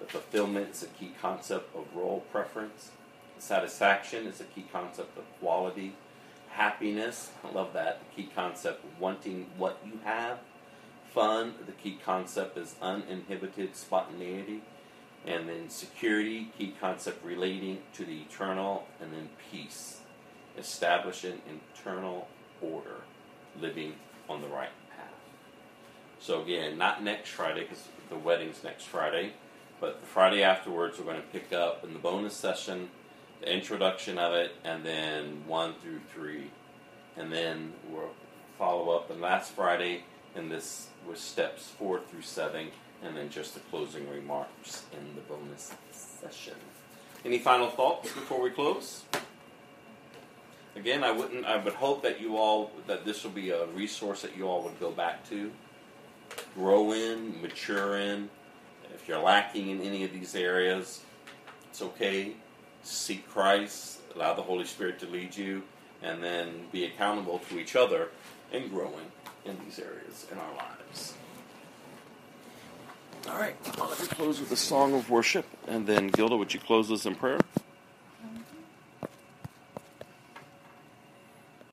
The fulfillment is a key concept of role preference. The satisfaction is a key concept of quality. Happiness. I love that. The key concept of wanting what you have. Fun. The key concept is uninhibited spontaneity. And then security, key concept relating to the eternal, and then peace, establishing internal order, living on the right path. So again, not next Friday, because the wedding's next Friday, but the Friday afterwards, we're going to pick up in the bonus session, the introduction of it, and then one through three. And then we'll follow up on last Friday, and this was steps four through seven, and then just the closing remarks in the bonus session. Any final thoughts before we close? Again, I wouldn't. I would hope that you all, that this will be a resource that you all would go back to, grow in, mature in. If you're lacking in any of these areas, it's okay. Seek Christ, allow the Holy Spirit to lead you, and then be accountable to each other in growing in these areas in our lives. All right, well, let me close with a song of worship, and then Gilda, would you close us in prayer?